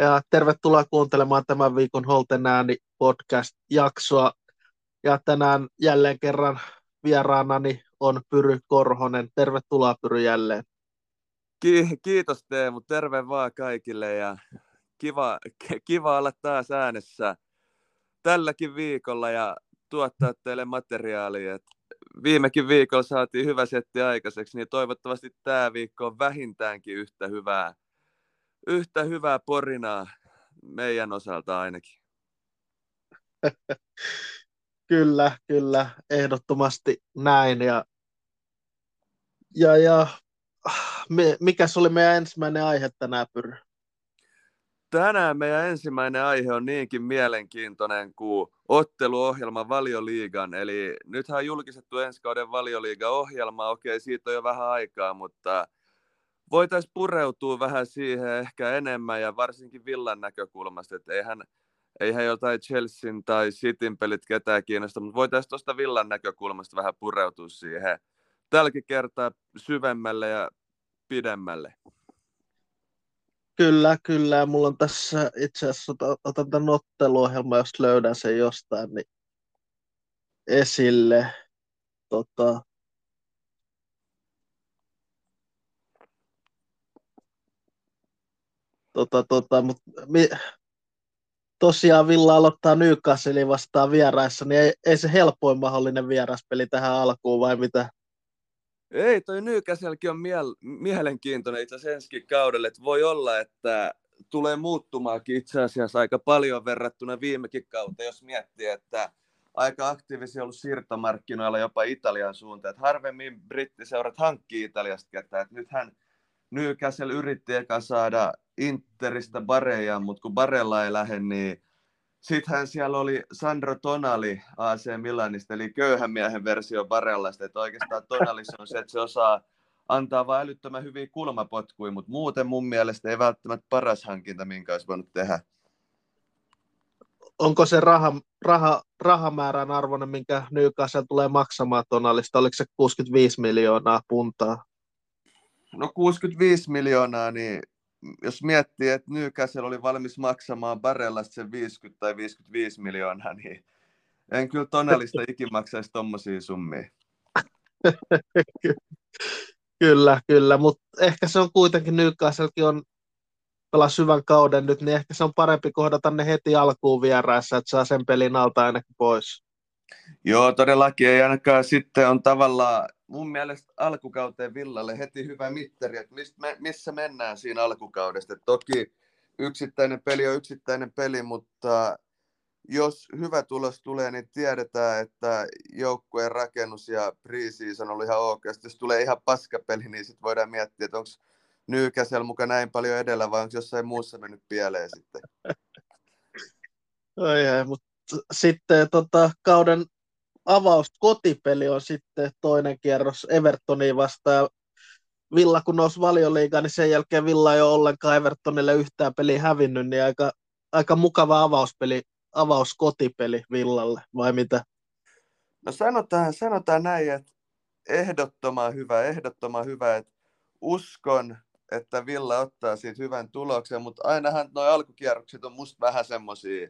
Ja tervetuloa kuuntelemaan tämän viikon Holten ääni podcast-jaksoa. Ja tänään jälleen kerran vieraanani on Pyry Korhonen. Tervetuloa Pyry jälleen. Kiitos Teemu, terve vaan kaikille ja kiva olla taas äänessä tälläkin viikolla ja tuottaa teille materiaalia. Et viimekin viikolla saatiin hyvä setti aikaiseksi, niin toivottavasti tämä viikko on vähintäänkin yhtä hyvää porinaa meidän osalta ainakin. Kyllä, ehdottomasti näin. Ja mikäs oli meidän ensimmäinen aihe tänään, Pyry? Tänään meidän ensimmäinen aihe on niinkin mielenkiintoinen kuin otteluohjelma Valioliigan. Eli nythän on julkistettu ensi kauden Valioliiga-ohjelma. Okei, siitä on jo vähän aikaa, mutta voitaisiin pureutua vähän siihen ehkä enemmän ja varsinkin Villan näkökulmasta. Että eihän jotain Chelsean tai Cityn pelit ketään kiinnosta, mutta voitaisiin tuosta Villan näkökulmasta vähän pureutua siihen tälläkin kertaa syvemmälle ja pidemmälle. Kyllä. Mulla on tässä itse asiassa, otan tämän otteluohjelman, jos löydän sen jostain, niin esille. Mutta tosiaan Villa aloittaa Newcastle vastaan vieraissa, niin ei se helpoin mahdollinen vieraspeli tähän alkuun, vai mitä? Ei, toi Newcastlekin on mielenkiintoinen itse asiassa ensi kaudelle, että voi olla, että tulee muuttumaakin itse asiassa aika paljon verrattuna viimekin kautta, jos miettii, että aika aktiivisia ollut siirtomarkkinoilla jopa Italian suuntaan, että harvemmin brittiseurat hankkii Italiasta ketään, että nythän Newcastle yritti eka saada Interistä Barellaa, mutta kun Barella ei lähde, niin sittenhän siellä oli Sandro Tonali AC Milanista, eli köyhän miehen versio Barellasta, että oikeastaan Tonalissa on se, että se osaa antaa vain älyttömän hyviä kulmapotkuja, mutta muuten mun mielestä ei välttämättä paras hankinta, minkä olisi voinut tehdä. Onko se rahamäärän arvoinen, minkä Newcastle tulee maksamaan Tonalista, oliko se 65 miljoonaa puntaa? No 65 miljoonaa, niin jos miettii, että Newcastle oli valmis maksamaan Barellasta sen 50 tai 55 miljoonaa, niin en kyllä Tonalista ikin maksaisi tommosia summia. Kyllä, mutta ehkä se on kuitenkin, Newcastlekin on pelaa syvän kauden nyt, niin ehkä se on parempi kohdata ne heti alkuun vieraissa, että saa sen pelin alta ainakin pois. Joo, todellakin ei ainakaan sitten on tavallaan mun mielestä alkukauteen Villalle heti hyvä mittari, että missä mennään siinä alkukaudesta. Toki yksittäinen peli on yksittäinen peli, mutta jos hyvä tulos tulee, niin tiedetään, että joukkueen rakennus ja pre-season oli ihan ok. Sitten jos tulee ihan paskapeli, niin sitten voidaan miettiä, että onko Newcastle muka näin paljon edellä vai onko jossain muussa mennyt pieleen sitten. Mutta sitten kauden avauskotipeli on sitten toinen kierros Evertoniin vastaan. Villa kun nousi Valioliigaan, niin sen jälkeen Villa ei ole ollenkaan Evertonille yhtään peliä hävinnyt, niin aika mukava avauskotipeli Villalle, vai mitä? No sanotaan näin, että ehdottoman hyvä, että uskon, että Villa ottaa siitä hyvän tuloksen, mutta ainahan nuo alkukierrokset on musta vähän semmoisia,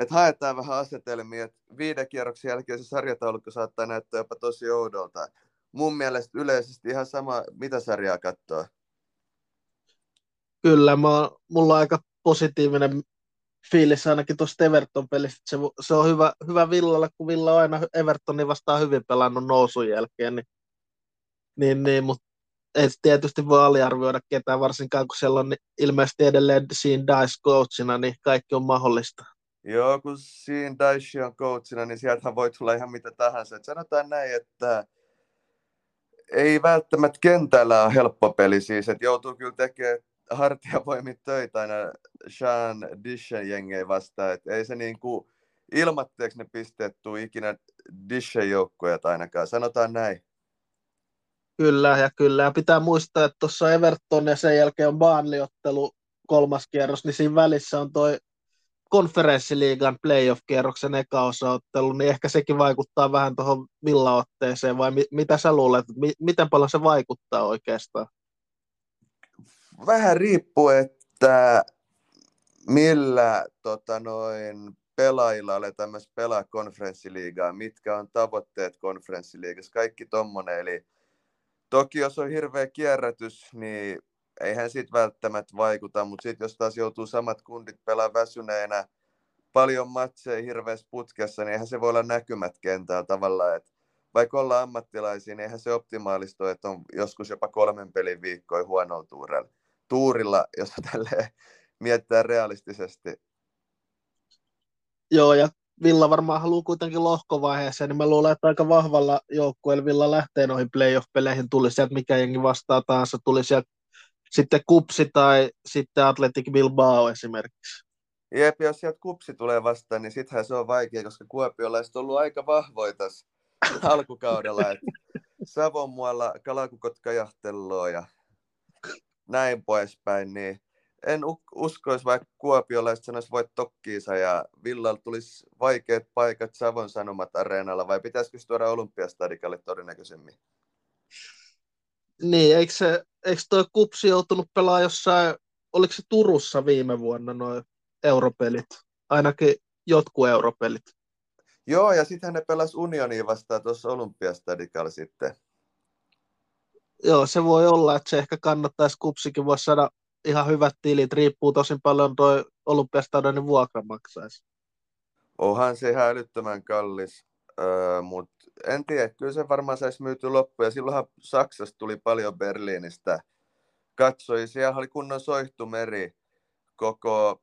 että haetaan vähän asetelmia, että 5 kierroksen jälkeen se sarjataulukko saattaa näyttää jopa tosi oudolta. Mun mielestä yleisesti ihan sama, mitä sarjaa katsoo. Kyllä, mulla on aika positiivinen fiilis ainakin tuosta Everton-pelistä. Se on hyvä Villalle, kun Villa on aina Evertonin vastaan hyvin pelannut nousun jälkeen. Niin, mutta ei tietysti voi aliarvioida ketään, varsinkaan kun siellä on ilmeisesti edelleen Sean Dyche coachina, niin kaikki on mahdollista. Joo, kun Sean Dyche on coachina, niin sieltähän voi tulla ihan mitä tahansa. Et sanotaan näin, että ei välttämättä kentällä ole helppo peli siis, että joutuu kyllä tekemään hartiavoimin töitä aina Sean Dychen jengejä vastaan. Et ei se niin kuin ilmatteeksi ne pisteet tule ikinä Dychen joukkueet ainakaan, sanotaan näin. Kyllä. Ja pitää muistaa, että tuossa Everton ja sen jälkeen on Burnley-ottelu kolmas kierros, niin siinä välissä on toi Konferenssiliigan playoff-kierroksen eka osaottelu, niin ehkä sekin vaikuttaa vähän tuohon Villa-otteeseen, vai mitä sä luulet, miten paljon se vaikuttaa oikeastaan? Vähän riippuu, että Millä pelaajilla aletaan myös pelaa konferenssiliigaa? Mitkä on tavoitteet konferenssiliigassa? Kaikki tommonen. Eli toki jos on hirveä kierrätys, niin eihän siitä välttämättä vaikuta, mutta sitten jos taas joutuu samat kundit pelaa väsyneenä paljon matseja hirveässä putkessa, niin eihän se voi olla näkymät kentää tavallaan, että vaikka ollaan ammattilaisia, niin eihän se optimaalista, että on joskus jopa 3 pelin viikkoja huonolla tuurilla, jos tälleen miettää realistisesti. Joo, ja Villa varmaan haluaa kuitenkin lohkovaiheeseen, niin mä luulen, että aika vahvalla joukkueella Villa lähtee noihin playoff-peleihin, tuli sieltä mikä jengi vastaa tahansa, tuli sieltä sitten Kupsi tai sitten Athletic Bilbao esimerkiksi. Jep, jos sieltä Kupsi tulee vastaan, niin sittenhän se on vaikea, koska kuopiolaiset on ollut aika vahvoja tässä alkukaudella. Savon muualla kalakukot kajahtelloo ja näin poispäin, niin en uskoisi, vaikka kuopiolaiset sanoisivat voit tokkiinsa ja Villalla tulisi vaikeat paikat Savon Sanomat areenalla, vai pitäisikö se tuoda Olympiastadikalle todennäköisemmin? Niin, eikö tuo Kupsi joutunut pelaamaan jossain, oliko se Turussa viime vuonna noin europelit, ainakin jotkut europelit? Joo, ja sittenhän ne pelasi Unionia vastaan tuossa Olympiastadikalla sitten. Joo, se voi olla, että se ehkä kannattaisi Kupsikin, voisi saada ihan hyvät tilit, riippuu tosin paljon toi Olympiastadionin vuokra maksaisi. Onhan se ihan älyttömän kallis. Mutta en tiedä, kyllä se varmaan saisi myytyä loppuun, ja silloinhan Saksasta tuli paljon Berliinistä katsoi, siellä oli kunnon soihtumeri koko,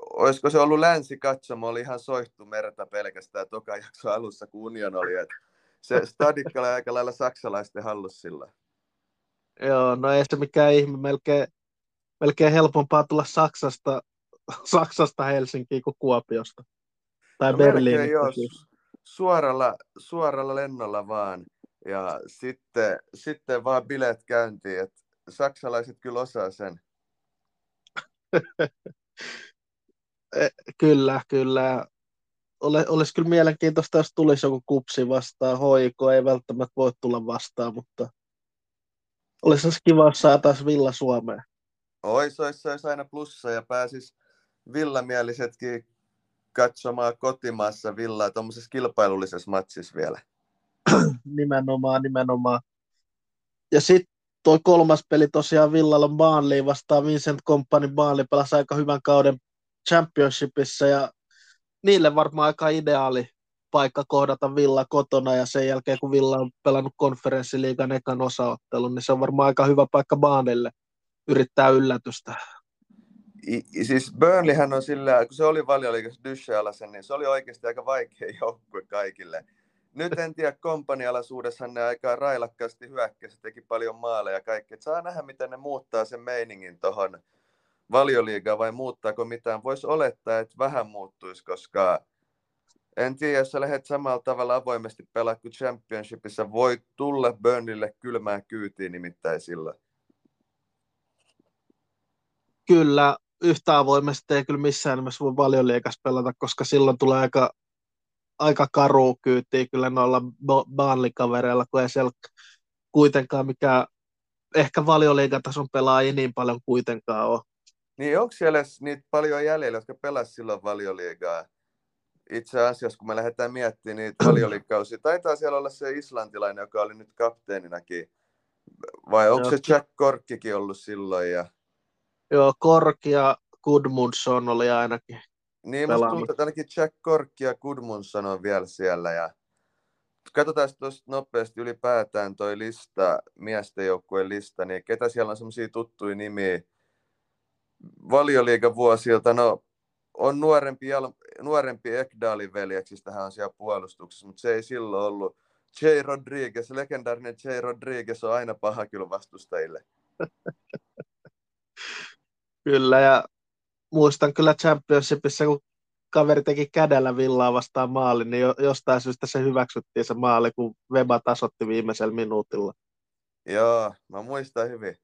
olisiko se ollut länsikatsomo, oli ihan soihtumerta pelkästään toka jakso alussa, kun Union oli, että se stadikka oli aika lailla saksalaisten hallussilla. Joo, no ei se mikään ihme, melkein helpompaa tulla Saksasta Helsinkiin kuin Kuopiosta. Tai no, Berliini. Joo, suoralla lennolla vaan. Ja sitten vaan bileet käyntiin. Et saksalaiset kyllä osaa sen. Kyllä. Olisi kyllä mielenkiintoista, jos tulisi joku Kupsi vastaan. Hoiko ei välttämättä voi tulla vastaan, mutta olisi kiva, jos saataisiin Villa Suomeen. Ois aina plussa ja pääsis villamielisetkin katsomaan kotimaassa Villaa tuommoisessa kilpailullisessa matsissa vielä. Nimenomaan. Ja sitten tuo kolmas peli tosiaan Villalla on Burnley vastaan. Vincent Kompany Burnley pelasi aika hyvän kauden Championshipissa ja niille varmaan aika ideaali paikka kohdata Villa kotona ja sen jälkeen kun Villa on pelannut konferenssiliigan ekan osaottelun, niin se on varmaan aika hyvä paikka Burnleylle yrittää yllätystä. Siis Burnleyhän on sillä, kun se oli Valioliigassa Dyche-alasen, niin se oli oikeasti aika vaikea joukkue kaikille. Nyt en tiedä, kompanialaisuudessahan ne aika railakkaasti hyökkäsi, teki paljon maaleja ja kaikkea. Saa nähdä, miten ne muuttaa sen meiningin tuohon Valioliigaan vai muuttaako mitään. Voisi olettaa, että vähän muuttuisi, koska en tiedä, jos sä lähdet samalla tavalla avoimesti pelaa kuin Championshipissa, voi tulla Burnleylle kylmää kyytiin nimittäin sillä. Kyllä. Yhtä avoimesti ei kyllä missään nimessä voi Valioliigassa pelata, koska silloin tulee aika karua kyytiä kyllä noilla Burnley-kavereilla, kun ei siellä kuitenkaan mikään, ehkä Valioliigatason pelaajia niin paljon kuitenkaan ole. Niin onko siellä niitä paljon jäljellä, jotka pelasivat silloin Valioliigaa? Itse asiassa, kun me lähdetään miettimään niitä Valioliigakausia, taitaa siellä olla se islantilainen, joka oli nyt kapteeninakin, vai onko se Jack Corkikin ollut silloin ja... Joo, Kork ja Gudmundsson oli ainakin. Niin, musta tuntuu, että ainakin Jack Kork ja Gudmundsson on vielä siellä. Ja katsotaan tuosta nopeasti ylipäätään toi lista, miesten joukkueen lista, niin ketä siellä on semmoisia tuttuja nimiä Valioliigan vuosilta. No, on nuorempi Ekdalin veljeksistähän on siellä puolustuksessa, mutta se ei silloin ollut. Legendaarinen J. Rodriguez on aina paha kyllä vastustajille. Kyllä, ja muistan kyllä Championshipissa, kun kaveri teki kädellä Villaa vastaan maalin, niin jostain syystä se hyväksyttiin se maali, kun Weba tasoitti viimeisellä minuutilla. Joo, mä muistan hyvin.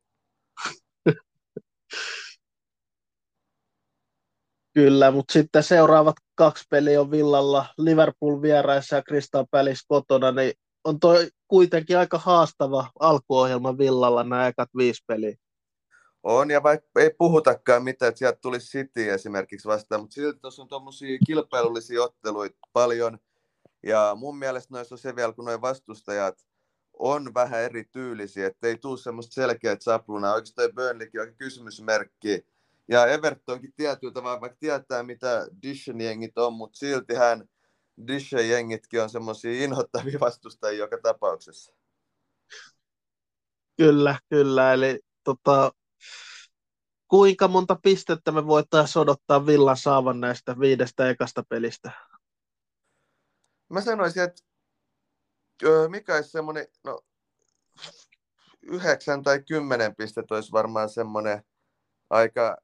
Kyllä, mutta sitten seuraavat 2 peliä on Villalla, Liverpool vieraissa ja Crystal Palace kotona, niin on toi kuitenkin aika haastava alkuohjelma Villalla nämä ekat 5 peliä. On, ja vaikka ei puhutakaan mitään, että sieltä tulisi City esimerkiksi vastaan, mutta silti tuossa on tuommoisia kilpailullisia otteluita paljon. Ja mun mielestä noissa on se vielä, kun noi vastustajat on vähän eri tyylisiä, ettei tule semmoista selkeää saplunaa. Oikeasti toi Burnleykin on kysymysmerkki. Ja Evertonkin tietyllä tavalla, vaikka tietää mitä Dischen jengit on, mutta siltihän Dischen jengitkin on semmoisia inhottavia vastustajia joka tapauksessa. Kyllä, kyllä. Eli kuinka monta pistettä me voitaisiin odottaa Villan saavan näistä 5 ekasta pelistä? Mä sanoisin, että mikä olisi semmoinen, 9 tai 10 pistettä olisi varmaan semmoinen aika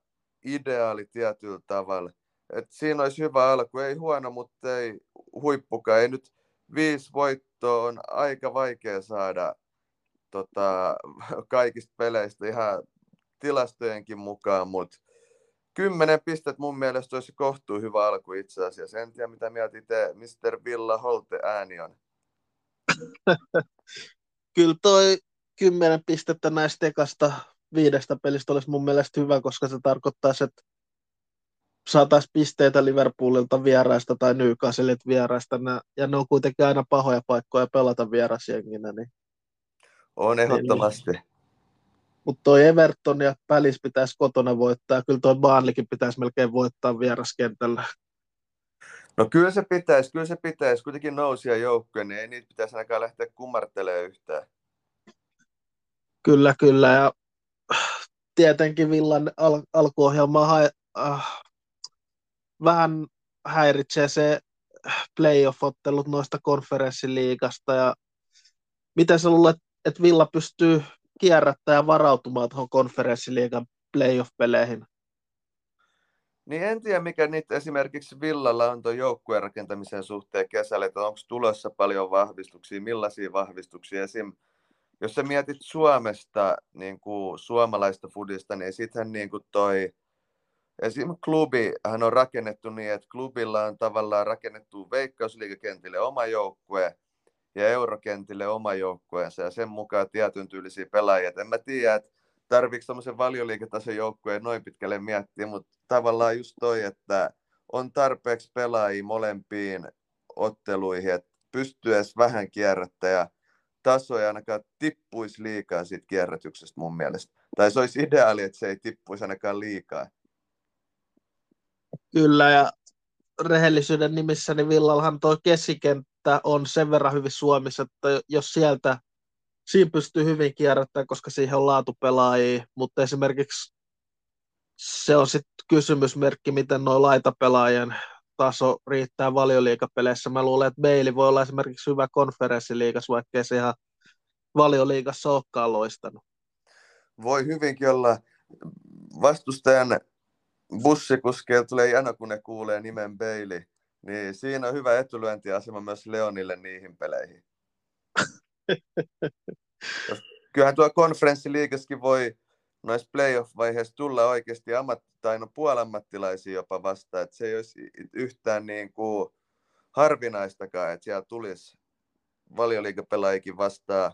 ideaali tietyllä tavalla. Et siinä olisi hyvä alku, ei huono, mutta ei huippukaan. Ei nyt 5 voittoa on aika vaikea saada kaikista peleistä ihan tilastojenkin mukaan, mutta 10 pistet mun mielestä olisi kohtuu hyvä alku itse asiassa. En tiedä, mitä mieltä itse Mr. Villa Holte ääni on. Kyllä toi 10 pistettä näistä ekasta 5 pelistä olisi mun mielestä hyvä, koska se tarkoittaa, että saataisiin pisteitä Liverpoolilta vieraista tai Newcastleilta vieraista. Ja ne on kuitenkin aina pahoja paikkoja pelata vierasjenginä. Niin. On ehdottomasti. Niin. Mutta toi Everton ja Palace pitäisi kotona voittaa. Kyllä toi Burnleykin pitäisi melkein voittaa vieraskentällä. No kyllä se pitäisi. Kuitenkin nousia joukkoja, niin ei niitä pitäisi ainakaan lähteä kumartelemaan yhtään. Kyllä, kyllä. Ja tietenkin Villan alkuohjelmaa vähän häiritsee se playoff-ottelut noista konferenssiliigasta. Ja miten sä luulet, että Villa pystyy kierrättää ja varautumaan tuohon konferenssiliigan playoff-peleihin? Niin en tiedä, mikä niitä esimerkiksi Villalla on tuon joukkueen rakentamisen suhteen kesällä, että onko tulossa paljon vahvistuksia, millaisia vahvistuksia. Esim. Jos sä mietit Suomesta, niin kuin suomalaista fudista, niin sittenhän niin kuin toi esim. Klubihan on rakennettu niin, että klubilla on tavallaan rakennettu veikkausliigakentille oma joukkue ja eurokentille oma joukkueensa ja sen mukaan tietyn tyylisiä pelaajia. En mä tiedä, että tarviiko tommoisen valioliikatason joukkueen noin pitkälle miettiä, mutta tavallaan just toi, että on tarpeeksi pelaajia molempiin otteluihin, että pystyy edes vähän kierrättämään ja taso ei ainakaan tippuisi liikaa siitä kierrätyksestä mun mielestä. Tai se olisi ideaali, että se ei tippuisi ainakaan liikaa. Kyllä, ja rehellisyyden nimissä niin Villallahan toi keskikenttä on sen verran hyvin Suomessa, että jos sieltä siinä pystyy hyvin kierrättämään, koska siihen on laatupelaajia, mutta esimerkiksi se on sitten kysymysmerkki, miten nuo laitapelaajien taso riittää valioliigapeleissä. Mä luulen, että Bailey voi olla esimerkiksi hyvä konferenssiliigassa, vaikkei se ihan valioliigassa olekaan loistanut. Voi hyvinkin olla vastustajan bussikuskeilla tulee jana, kun ne kuulee nimen Bailey, niin siinä on hyvä etulyöntiasema myös Leonille niihin peleihin. Kyllähän tuo konferenssiliigassakin voi noissa playoff-vaiheessa tulla oikeasti puolammattilaisia jopa vastaan, että se ei olisi yhtään niin kuin harvinaistakaan, että siellä tulisi valioliigapelaajikin vastaan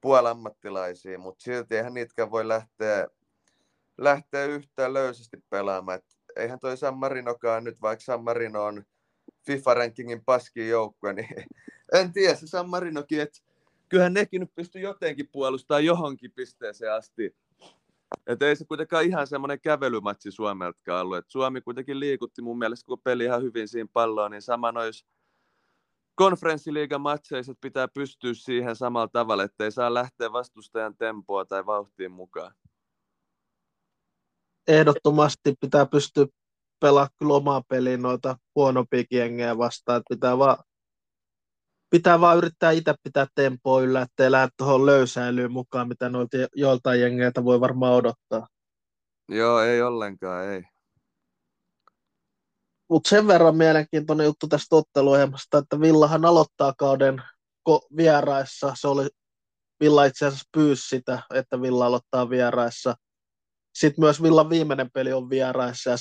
puolammattilaisia, mutta silti eihän niitäkään voi lähteä yhtään löysästi pelaamaan. Et eihän toi San Marinokaan nyt, vaikka San Marino on FIFA-rankingin paskin joukkue, niin en tiedä se San Marinokin, että kyllähän nekin nyt pystyy jotenkin puolustamaan johonkin pisteeseen asti. Että ei se kuitenkaan ihan semmoinen kävelymatsi Suomeltakaan ollut. Et Suomi kuitenkin liikutti mun mielestä, kun peli ihan hyvin siinä palloon, niin sama noissa konferenssiliigan matseissa pitää pystyä siihen samalla tavalla, ettei saa lähteä vastustajan tempoa tai vauhtiin mukaan. Ehdottomasti pitää pystyä pelaamaan kyllä omaa peliä noita huonompiakin jengejä vastaan. Et pitää vaan yrittää itse pitää tempoa yllä, ettei lähde tuohon löysäilyyn mukaan, mitä noilta joiltain jengeiltä voi varmaan odottaa. Joo, ei ollenkaan, ei. Mutta sen verran mielenkiintoinen juttu tästä otteluohjelmasta, että Villahan aloittaa kauden vieraissa. Villa itse asiassa pyysi sitä, että Villa aloittaa vieraissa. Sitten myös Villan viimeinen peli on vieraissa ja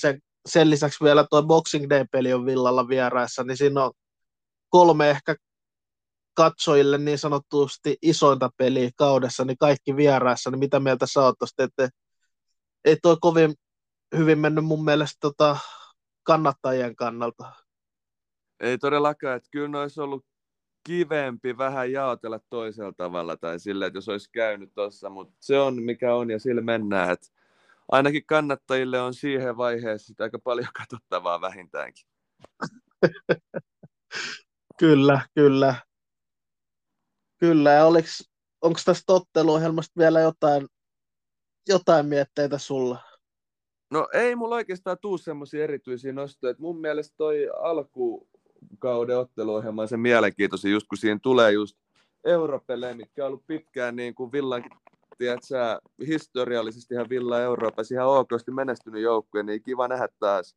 sen lisäksi vielä tuo Boxing Day-peli on Villalla vieraissa, niin siinä on 3 ehkä katsojille niin sanotusti isointa peliä kaudessa, niin kaikki vieraissa, niin mitä mieltä sä oot tosta, että ei toi kovin hyvin mennyt mun mielestä kannattajien kannalta. Ei todellakaan, että kyllä ne olisi ollut kivempi vähän jaotella toisella tavalla tai silleen, että jos olisi käynyt tuossa, mutta se on mikä on ja sillä mennään. Että ainakin kannattajille on siihen vaiheessa aika paljon katsottavaa vähintäänkin. Kyllä, ja onko tästä otteluohjelmasta vielä jotain mietteitä sulla? No ei mulla oikeastaan tuu semmoisia erityisiä nostoja. Mun mielestä toi alkukauden otteluohjelma on se mielenkiintoisin, just kun siinä tulee just europelejä, mitkä on ollut pitkään niin kuin Villankin, tiedätkö, historiallisesti ihan Villa Euroopassa ihan oikeasti menestynyt joukkue, niin kiva nähdä taas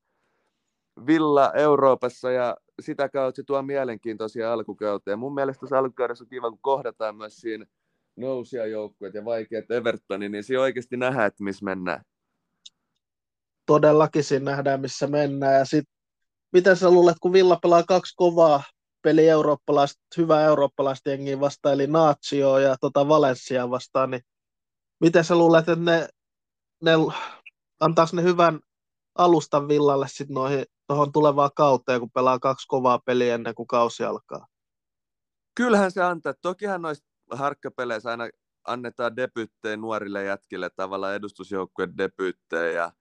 Villa Euroopassa ja sitä kautta se tuo mielenkiintoisia alkukauteen. Mun mielestä tuossa alkukaudessa on kiva, kun kohdataan myös siinä nousijajoukkueet ja vaikeat Evertonin, niin siinä oikeasti nähdään, että missä mennään. Todellakin siinä nähdään, missä mennään. Ja sitten, miten sä luulet, kun Villa pelaa kaksi kovaa peli eurooppalaista, hyvää eurooppalaista jengiä vastaan, eli Lazio ja Valencia vastaan, niin miten sä luulet, että ne antaisi ne hyvän alustan Villalle sitten tuohon tulevaan kauteen, kun pelaa kaksi kovaa peliä ennen kuin kausi alkaa? Kyllähän se antaa. Tokihan noista harkkapeleissä aina annetaan debyyttejä nuorille jätkille, tavallaan edustusjoukkueen debyyttejä ja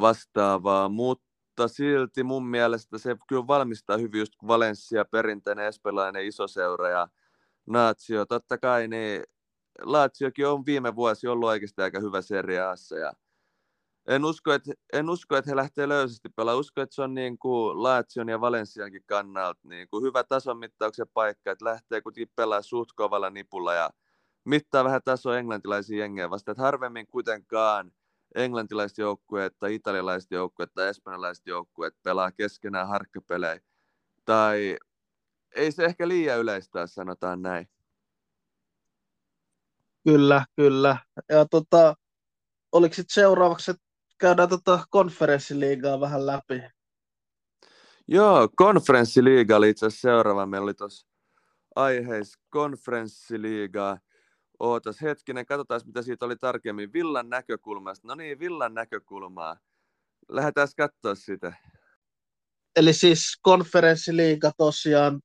vastaavaa, mutta silti mun mielestä se kyllä valmistaa hyvin just Valencia, perinteinen espanjalainen iso seura ja Lazio. Totta kai niin Laziokin on viime vuosi ollut oikeasti aika hyvä Serie A:ssa ja en usko, että he lähtee löysästi pelaamaan. Usko, että se on niin kuin Lazion ja Valensiankin kannalta niin kuin hyvä tasonmittauksen paikka, että lähtee kuitenkin pelaamaan suht kovalla nipulla ja mittaa vähän tasoa englantilaisia jengejä vastaan. Että harvemmin kuitenkaan englantilaiset joukkueet tai italialaiset joukkueet tai espanjalaiset joukkueet pelaa keskenään harkkapelejä. Tai ei se ehkä liian yleistä, sanotaan näin. Kyllä. Ja oliko sitten seuraavaksi, että käydään konferenssiliigaa vähän läpi? Joo, konferenssiliiga oli itse asiassa seuraava. Meillä oli tuossa aiheessa konferenssiliigaa. Ootas hetkinen, katsotaan mitä siitä oli tarkemmin. Villan näkökulmasta. No niin, Villan näkökulmaa. Lähdetään katsoa sitä. Eli siis konferenssiliiga tosiaan.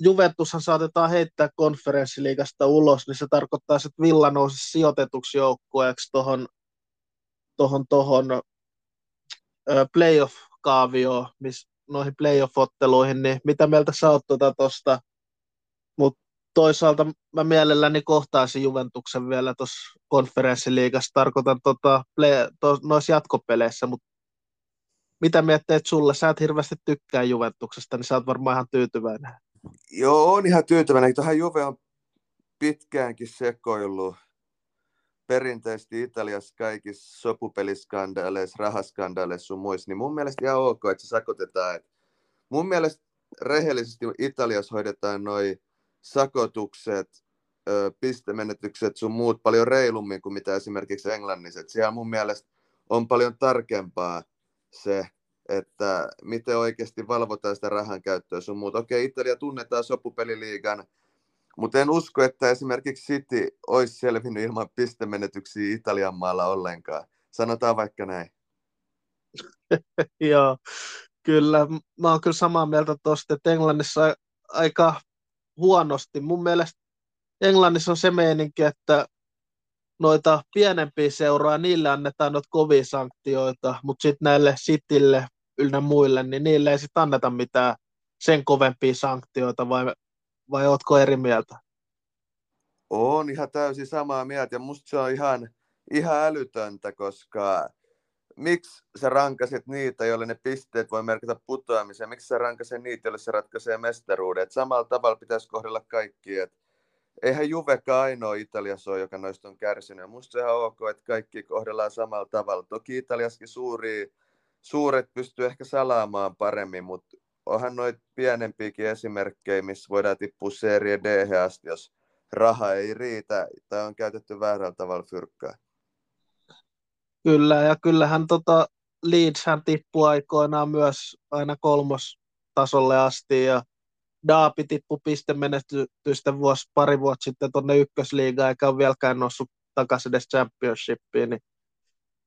Juventushan saatetaan heittää konferenssiliigasta ulos, niin se tarkoittaa, että Villa nousisi sijoitetuksi joukkueeksi tuohon playoff-kaavioon, noihin playoff-otteluihin, niin mitä mieltä sä oot tuosta, mutta toisaalta mä mielelläni kohtaisin Juventuksen vielä tuossa konferenssiliigassa, tarkoitan noissa jatkopeleissä, mutta mitä mietteet sulle? Sä et hirveästi tykkää Juventuksesta, niin sä oot varmaan ihan tyytyväinen. Joo, on ihan tyytyväinen. Tuohan Juve on pitkäänkin sekoillut perinteisesti Italiassa kaikissa sopupeliskandaaleissa, rahaskandaaleissa sun muissa, niin mun mielestä ihan ok, että se sakotetaan. Mun mielestä rehellisesti Italiassa hoidetaan noi sakotukset, pistemenetykset sun muut paljon reilummin kuin mitä esimerkiksi Englannissa. Siellä mun mielestä on paljon tarkempaa se, että miten oikeasti valvotaan sitä rahan käyttöä sun muuta. Okei, Italia tunnetaan sopupeliliigan, mutta en usko, että esimerkiksi City olisi selvinnyt ilman pistemenetyksiä Italian maalla ollenkaan. Sanotaan vaikka näin. Joo, kyllä. Mä oon kyllä samaa mieltä tuosta, että Englannissa aika huonosti. Mun mielestä Englannissa on se meininki, että noita pienempiä seuraa, niille annetaan noita kovia sanktioita, mutta sitten näille Citylle ynnä muille, niin niille ei sitten anneta mitään sen kovempia sanktioita, vai ootko eri mieltä? On ihan täysin samaa mieltä, ja musta se on ihan älytöntä, koska miksi sä rankaset niitä, joille ne pisteet voi merkitä putoamiseen, miksi sä rankaset niitä, joille se ratkaisee mestaruuden, että samalla tavalla pitäisi kohdella kaikkia, eihän Juvekaan ainoa Italiassa ole, joka noista on kärsinyt. Ja musta se ihan ok, että kaikki kohdellaan samalla tavalla. Toki Italiassakin suuret pystyy ehkä salaamaan paremmin, mutta onhan noita pienempiäkin esimerkkejä, missä voidaan tippua Serie D:hen asti, jos raha ei riitä tai on käytetty väärällä tavalla fyrkkaa. Kyllä, ja kyllähän Leedshän tippui aikoinaan myös aina kolmostasolle asti, ja Daapi tippui pistemenetysten pari vuotta sitten tuonne ykkösliigaan, eikä ole vieläkään noussut takaisin edes championshipiin. Niin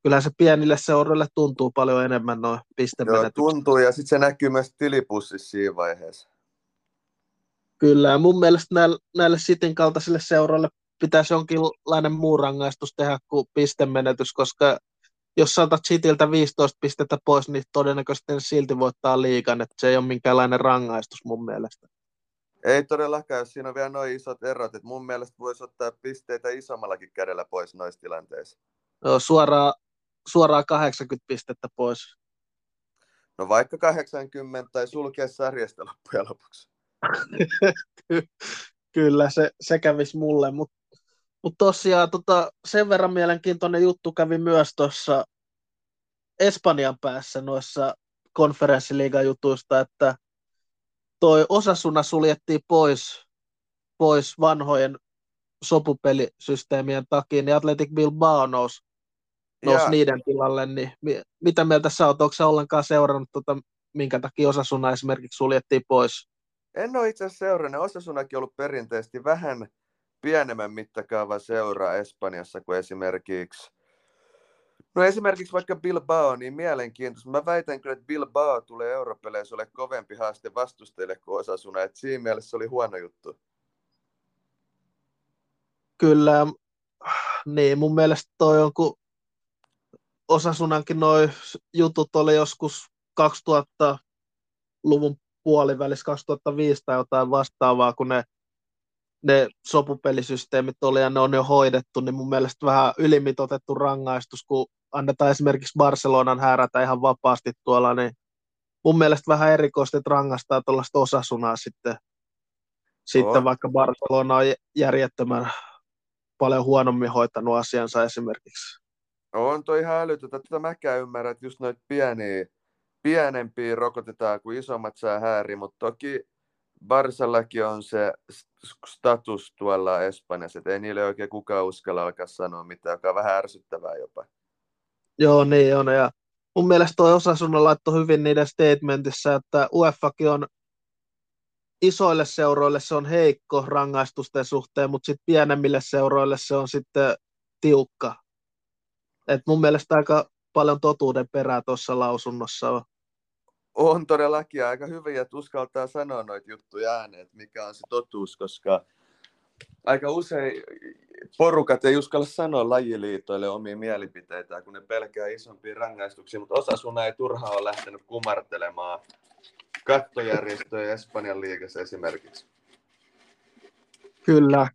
Kyllä se pienille seuroille tuntuu paljon enemmän noin pistemenetykset. Joo, tuntuu ja sitten se näkyy myös tilipussissa siinä vaiheessa. Kyllä, ja mun mielestä näille Cityn kaltaisille seuroille pitäisi jonkinlainen muu rangaistus tehdä kuin pistemenetys, koska jos saatat Cityltä 15 pistettä pois, niin todennäköisesti silti voittaa liigan, että se ei ole minkäänlainen rangaistus mun mielestä. Ei todellakaan, jos siinä on vielä noin isot erot, että mun mielestä voisi ottaa pisteitä isommallakin kädellä pois noissa tilanteissa. No, suoraan 80 pistettä pois. No vaikka 80 tai sulkea sarjasta loppujen lopuksi. Kyllä, se kävisi mulle, mutta tosiaan sen verran mielenkiintoinen juttu kävi myös tuossa Espanjan päässä noissa konferenssiliigan jutuista, että toi Osasuna suljettiin pois vanhojen sopupelisysteemien takia, niin Athletic Bilbao nousi niiden tilalle, niin mitä mieltä sä oot? Onko sä ollenkaan seurannut, minkä takia Osasuna esimerkiksi suljettiin pois? En ole itse asiassa seurannut. Osasunakin on ollut perinteisesti vähän pienemmän mittakaavan seuraa Espanjassa kuin esimerkiksi. No esimerkiksi vaikka Bilbao, niin mielenkiintoista. Mä väitän kyllä, että Bilbao tulee europeleissä ole kovempi haaste vastustajille kuin Osasuna. Et siinä mielessä se oli huono juttu. Kyllä, niin mun mielestä toi on, kun Osasunankin noi jutut oli joskus 2000-luvun puolivälissä, 2005 tai jotain vastaavaa, kun ne sopupelisysteemit oli ja ne on jo hoidettu, niin mun mielestä vähän ylimitoitettu rangaistus, kun annetaan esimerkiksi Barcelonan häärätä ihan vapaasti tuolla, niin mun mielestä vähän erikoista, että rangaistaa tuollaista Osasunaa sitten vaikka Barcelona on järjettömän paljon huonommin hoitanut asiansa esimerkiksi. On toi ihan älytöntä. Tätä mäkään ymmärrän, että just noita pienempiä rokotetaan, kuin isommat saa hääri, mutta toki Barcellakin on se status tuolla Espanjassa, että ei niille oikein kukaan uskalla alkaa sanoa mitään, joka on vähän ärsyttävää jopa. Joo, niin on. Ja mun mielestä toi Osasuna laittoi hyvin niiden statementissa, että UEFAkin on isoille seuroille se on heikko rangaistusten suhteen, mutta sitten pienemmille seuroille se on sitten tiukka. Et mun mielestä aika paljon totuuden perää tuossa lausunnossa on. On todellakin aika hyviä, että uskaltaa sanoa noita juttuja ääneen, että mikä on se totuus, koska aika usein porukat ei uskalla sanoa lajiliitoille omia mielipiteitä, kun ne pelkää isompia rangaistuksia, mutta Osasuna ei turhaan ole lähtenyt kumartelemaan kattojärjestöjä Espanjan liigassa esimerkiksi. Kyllä.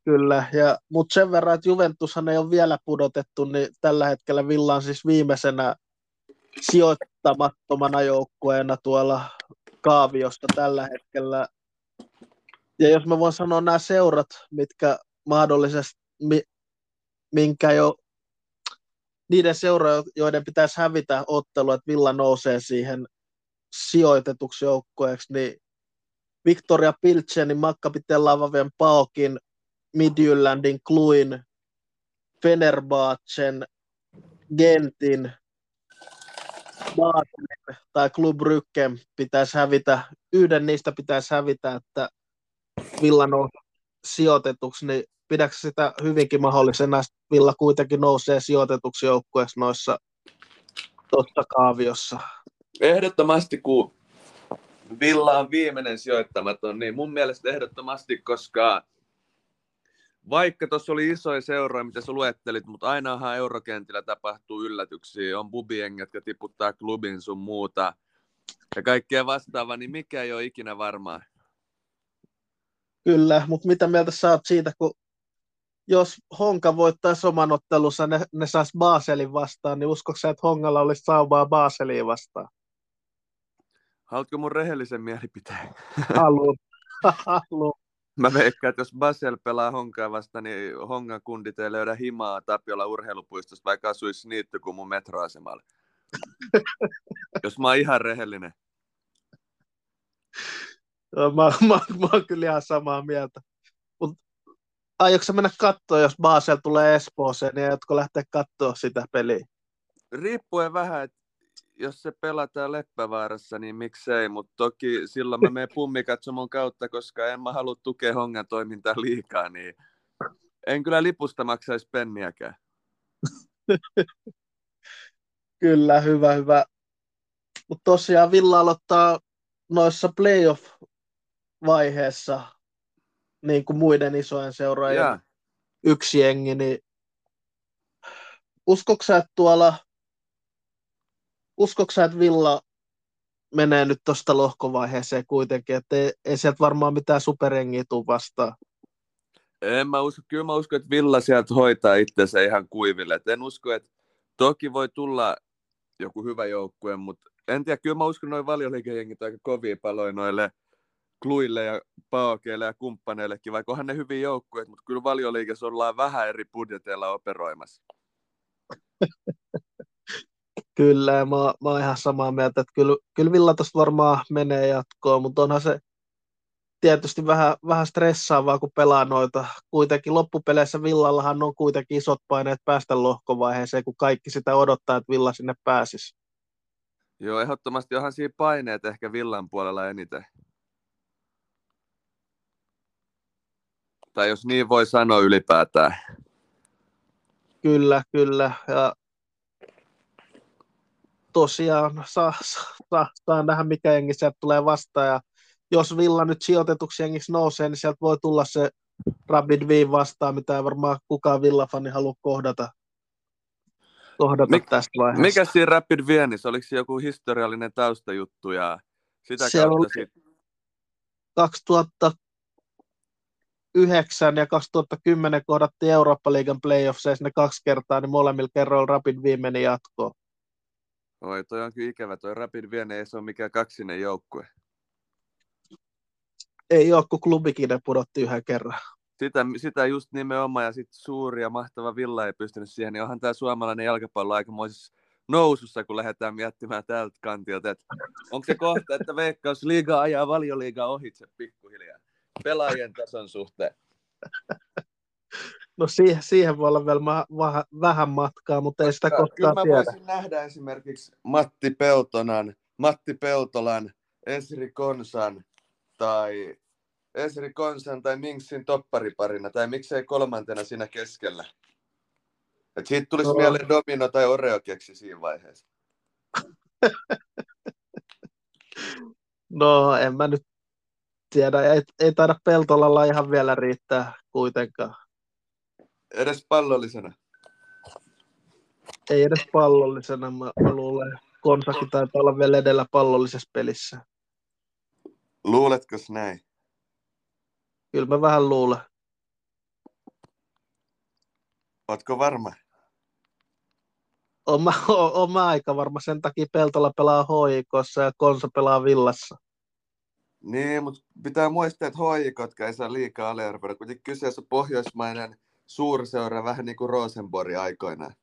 Mutta sen verran, että Juventushan ei ole vielä pudotettu, niin tällä hetkellä Villa on siis viimeisenä sijoittamattomana joukkueena tuolla kaaviosta tällä hetkellä. Ja jos mä voin sanoa nämä seurat, mitkä mahdollisesti, niiden seuroja, joiden pitäisi hävitä ottelua, että Villa nousee siihen sijoitetuksi joukkueeksi, niin Victoria Pilchenin, Maccabi Tel Avivin, Paokin, Midtjyllandin, Kluin, Fenerbahcen, Gentin, Baselin tai Club Bryggen pitäisi hävitä. Yhden niistä pitäisi hävitä, että Villa nousee sijoitetuksi, niin pidätkö sitä hyvinkin mahdollisena, että Villa kuitenkin nousee sijoitetuksi joukkueeksi noissa totta kaaviossa? Ehdottomasti, kun Villa on viimeinen sijoittamaton, niin mun mielestä ehdottomasti, koska vaikka tuossa oli isoja seuroja, mitä sä luettelit, mutta ainahan eurokentillä tapahtuu yllätyksiä, on bubiengi, jotka tiputtaa klubin sun muuta ja kaikkea vastaavaa, niin mikä ei ole ikinä varmaa. Kyllä, mutta mitä mieltä sä oot siitä, kun jos Honka voittaisi oman ottelussa, ne sais Baselin vastaan, niin uskotko sä, että Hongalla olisi saumaa Baselia vastaan? Haluatko mun rehellisen mielipiteen? Haluan. Mä veikkaan, että jos Basel pelaa Honkaa vasta, niin Hongan kundit ei löydä himaa Tapiola urheilupuistosta, vaikka asuisi Niittykumun metroasemalla. Jos mä oon ihan rehellinen. Mä oon kyllä ihan samaa mieltä. Mut aiotko sä mennä katsoa, jos Basel tulee Espooseen, niin aiotko lähteä katsoa sitä peliä? Riippuen vähän, että jos se pelataan Leppävaarassa, niin miksei, mutta toki silloin mä menen pummikatsomon kautta, koska en mä halua tukea Hongan toimintaa liikaa, niin en kyllä lipusta maksaisi penniäkään. Kyllä, hyvä, hyvä. Mutta tosiaan Villa aloittaa noissa playoff-vaiheessa niin kuin muiden isojen seurojen yksi jengi, niin uskoksa, että Villa menee nyt tuosta lohkovaiheeseen kuitenkin, että ei sieltä varmaan mitään superengiä tule vastaan. Kyllä mä uskon, että Villa sieltä hoitaa itsensä ihan kuiville. Et en usko, että toki voi tulla joku hyvä joukkue, mutta en tiedä, kyllä mä uskon noin valioliigajengit aika kovia paloja noille Kluille ja Paokeille ja kumppaneillekin, vaikka onhan ne hyviä joukkueet, mutta kyllä valioliigassa ollaan vähän eri budjeteilla operoimassa. Kyllä, mä oon ihan samaa mieltä, että kyllä Villa tosta varmaan menee jatkoon, mutta onhan se tietysti vähän stressaavaa, kun pelaa noita. Kuitenkin loppupeleissä Villallahan on kuitenkin isot paineet päästä lohkovaiheeseen, kun kaikki sitä odottaa, että Villa sinne pääsisi. Joo, ehdottomasti onhan siinä paineet ehkä Villan puolella eniten. Tai jos niin voi sanoa ylipäätään. Kyllä. Ja tosiaan saa nähdä, mikä jengi sieltä tulee vastaan. Ja jos Villa nyt sijoitetuksi jengiksi nousee, niin sieltä voi tulla se Rapid Wien vastaan, mitä ei varmaan kukaan Villa-fani halua kohdata tästä vaiheesta. Mikä siinä Rapid Wienissä? Oliko se joku historiallinen taustajuttu? Ja sitä kautta sitten 2009 ja 2010 kohdattiin Eurooppa-liigan playoffseja ne kaksi kertaa, niin molemmilla kerroilla Rapid Wien meni jatkoon. Oi, toi on kyllä ikävä. Toi Rapid Wien ei se ole mikään kaksinen joukkue. Ei ole, kun klubikin ne pudotti yhden kerran. Sitä just nimenomaan, ja sitten suuri ja mahtava Villa ei pystynyt siihen, niin onhan tämä suomalainen jalkapallo aikamoisessa nousussa, kun lähdetään miettimään tältä kantilta, että onko se kohta, että Veikkausliiga ajaa Valioliigaa ohitse pikkuhiljaa pelaajien tason suhteen? No siihen voi olla vielä vähän matkaa, mutta ei sitä kohtaa tiedä. Kyllä mä voisin nähdä esimerkiksi Matti Peltolan, Esri Konsan tai Minksin toppariparina, tai miksei kolmantena siinä keskellä. Et siitä tulisi mieleen domino tai oreokeksi siinä vaiheessa. No, en mä nyt tiedä. Ei taida Peltolalla ihan vielä riittää kuitenkaan. Edes pallollisena? Ei edes pallollisena, mä luulen. Konsakin taitaa olla vielä edellä pallollisessa pelissä. Luuletko näin? Kyllä mä vähän luulen. Ootko varma? Oon mä aika varma. Sen takia Peltola pelaa HJK:ssa ja Konsa pelaa Villassa. Niin, mutta pitää muistaa, että HJK:tka ei saa liikaa aliarvioida. Kuitenkin kyseessä on pohjoismainen suurseura, vähän niin kuin Rosenborg aikoinaan.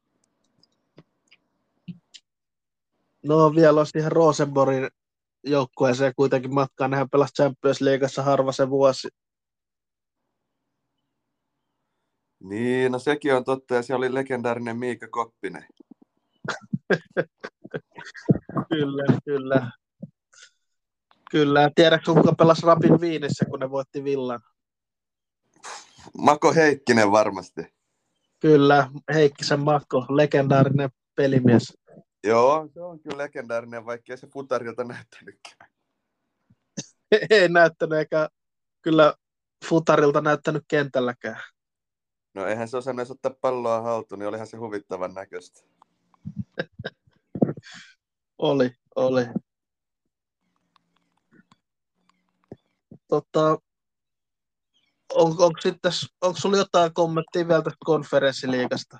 No, vielä olisi ihan Rosenborgin joukkueeseen kuitenkin matkaan. Nehän pelasi Champions Leaguessa harva se vuosi. Niin, no sekin on totta, ja siellä oli legendaarinen Miika Koppinen. Kyllä. Kyllä, tiedätkö kuka pelasi Rapid Wienissä, kun ne voitti Villan? Mako Heikkinen varmasti. Kyllä, Heikkisen Mako, legendaarinen pelimies. Joo, se on kyllä legendaarinen, vaikkei se futarilta näyttänytkään. Ei näyttänyt, eikä kyllä futarilta näyttänyt kentälläkään. No eihän se osannut edes ottaa palloa haltuun, niin olihan se huvittavan näköistä. Oli. Onko sulla jotain kommenttia vielä tästä konferenssiliigasta?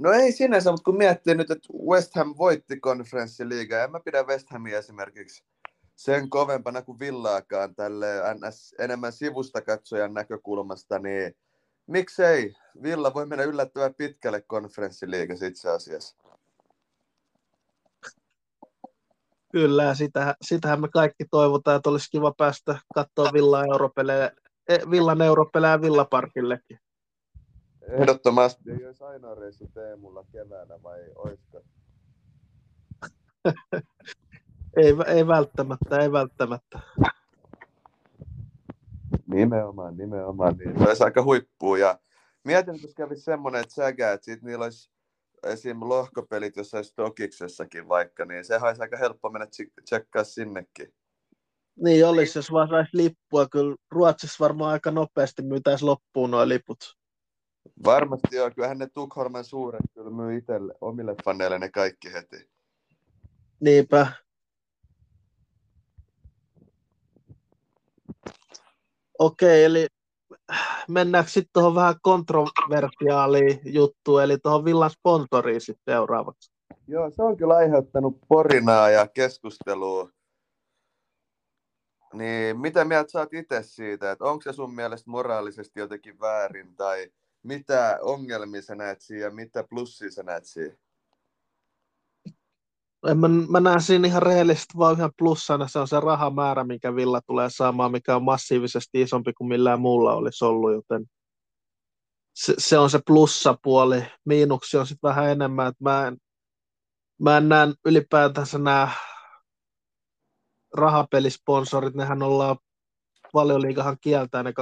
No ei sinänsä, mutta kun miettii nyt, että West Ham voitti konferenssiliigaa, ja mä pidän West Hamia esimerkiksi sen kovempana kuin Villaakaan tälle enemmän sivusta katsojan näkökulmasta, niin miksei? Villa voi mennä yllättävän pitkälle konferenssiliigassa itse asiassa. Kyllä, sitähän me kaikki toivotaan, että olisi kiva päästä katsoa Villan europelejä Villaparkillekin. Ehdottomasti. Ei olisi ainoa reissu Teemulla keväänä, vai oisko? Ei välttämättä. Nimenomaan. Se olisi aika huippua. Ja mietin, että jos kävisi semmoinen säkä, että siitä niillä olisi esim. Lohkopelit, jos olisi Tokiksessakin vaikka, niin sehän olisi aika helppo mennä tsekkaa sinnekin. Niin olisi, jos vaan saisi lippua. Kyllä Ruotsissa varmaan aika nopeasti myytäisi loppuun nuo liput. Varmasti joo. Kyllähän ne Tukholman suuret kyllä myy itselle, omille faneille ne kaikki heti. Niinpä. Okei, eli mennäänkö sitten tuohon vähän kontroversiaaliin juttuun, eli tuohon Villan sponsoriin sitten seuraavaksi. Joo, se on kyllä aiheuttanut porinaa ja keskustelua. Niin, mitä mieltä sä oot itse siitä, että onko se sun mielestä moraalisesti jotenkin väärin, tai mitä ongelmia sä näet siinä ja mitä plussia sä näet siinä? Mä näen siinä ihan rehellisesti vaan yhden plussana, se on se rahamäärä, minkä Villa tulee saamaan, mikä on massiivisesti isompi kuin millään muulla olisi ollut, joten se on se plussapuoli. Miinuksia on sitten vähän enemmän, että mä en näe ylipäätänsä nämä rahapelisponsorit, nehän ollaan, Valioliigahan kieltää ne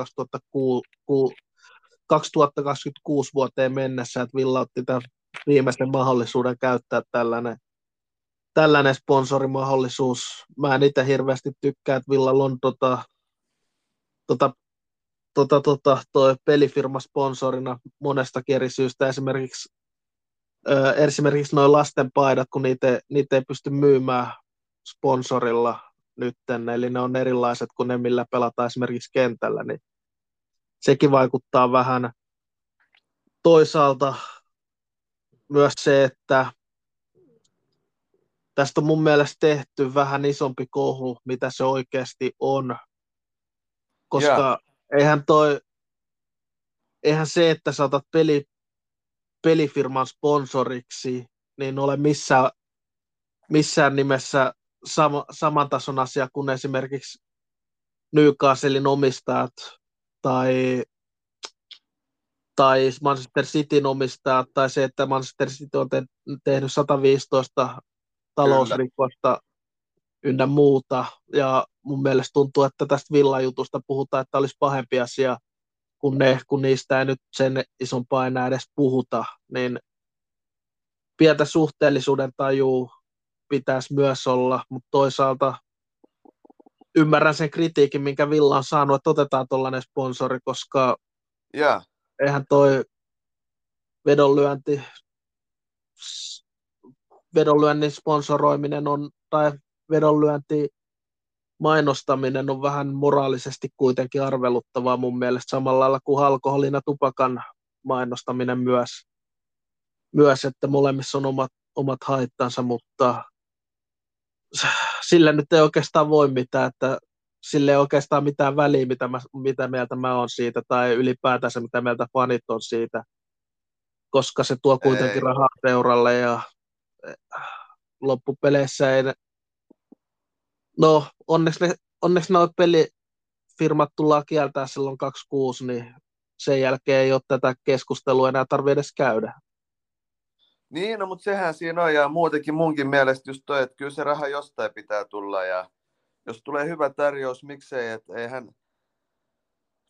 2026 vuoteen mennessä, että Villa otti tämän viimeisen mahdollisuuden käyttää tällainen sponsorimahdollisuus. Mä en itse hirveästi tykkää, että Villalla on toi pelifirma sponsorina monestakin eri syystä. Esimerkiksi nuo lasten paidat, kun niitä ei pysty myymään sponsorilla nytten, eli ne on erilaiset kuin ne, millä pelataan esimerkiksi kentällä, niin sekin vaikuttaa vähän. Toisaalta myös se, että tästä on mun mielestä tehty vähän isompi kohu, mitä se oikeasti on, koska eihän se, että sä otat pelifirman sponsoriksi, niin ole missään nimessä saman tason asia kuin esimerkiksi Newcastlein omistajat tai Manchester Cityn omistajat, tai se, että Manchester City on tehnyt 115 talousrikosta ynnä muuta, ja mun mielestä tuntuu, että tästä Villa-jutusta puhutaan, että olisi pahempi asia kuin ne, kun niistä ei nyt sen isompaa enää edes puhuta, niin pientä suhteellisuuden tajua pitäisi myös olla, mutta toisaalta ymmärrän sen kritiikin, minkä Villa on saanut, että otetaan tollainen sponsori, koska eihän toi vedonlyönnin sponsoroiminen on, tai vedonlyönti mainostaminen on vähän moraalisesti kuitenkin arveluttavaa mun mielestä, samalla lailla kuin alkoholin ja tupakan mainostaminen myös että molemmissa on omat haittansa, mutta sillä nyt ei oikeastaan voi mitään, että sillä ei oikeastaan mitään väliä, mitä mieltä mä oon siitä, tai ylipäätänsä mitä mieltä fanit on siitä, koska se tuo kuitenkin rahaa seuralle, ja loppupeleissä ei. No, onneksi nuo pelifirmat tullaan kieltää silloin 26, niin sen jälkeen ei ole tätä keskustelua enää tarvitse edes käydä. Niin, no, mutta sehän siinä on, ja muutenkin munkin mielestä just toi, että kyllä se raha jostain pitää tulla, ja jos tulee hyvä tarjous, miksei, että eihän,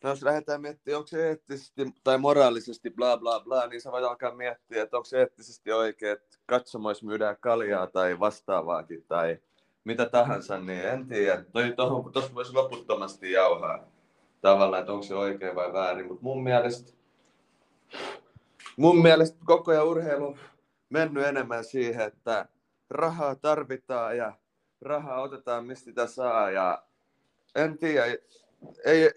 no, jos lähdetään miettimään, onko se eettisesti tai moraalisesti bla bla bla, niin sä voi alkaa miettiä, että onko se eettisesti oikein, että katsomoissa myydään kaljaa tai vastaavaakin tai mitä tahansa, niin en tiedä. Tuossa voisi loputtomasti jauhaa tavallaan, että onko se oikein vai väärin, mutta mun mielestä koko ajan urheilu mennyt enemmän siihen, että rahaa tarvitaan ja rahaa otetaan, mistä sitä saa. Ja en tiedä,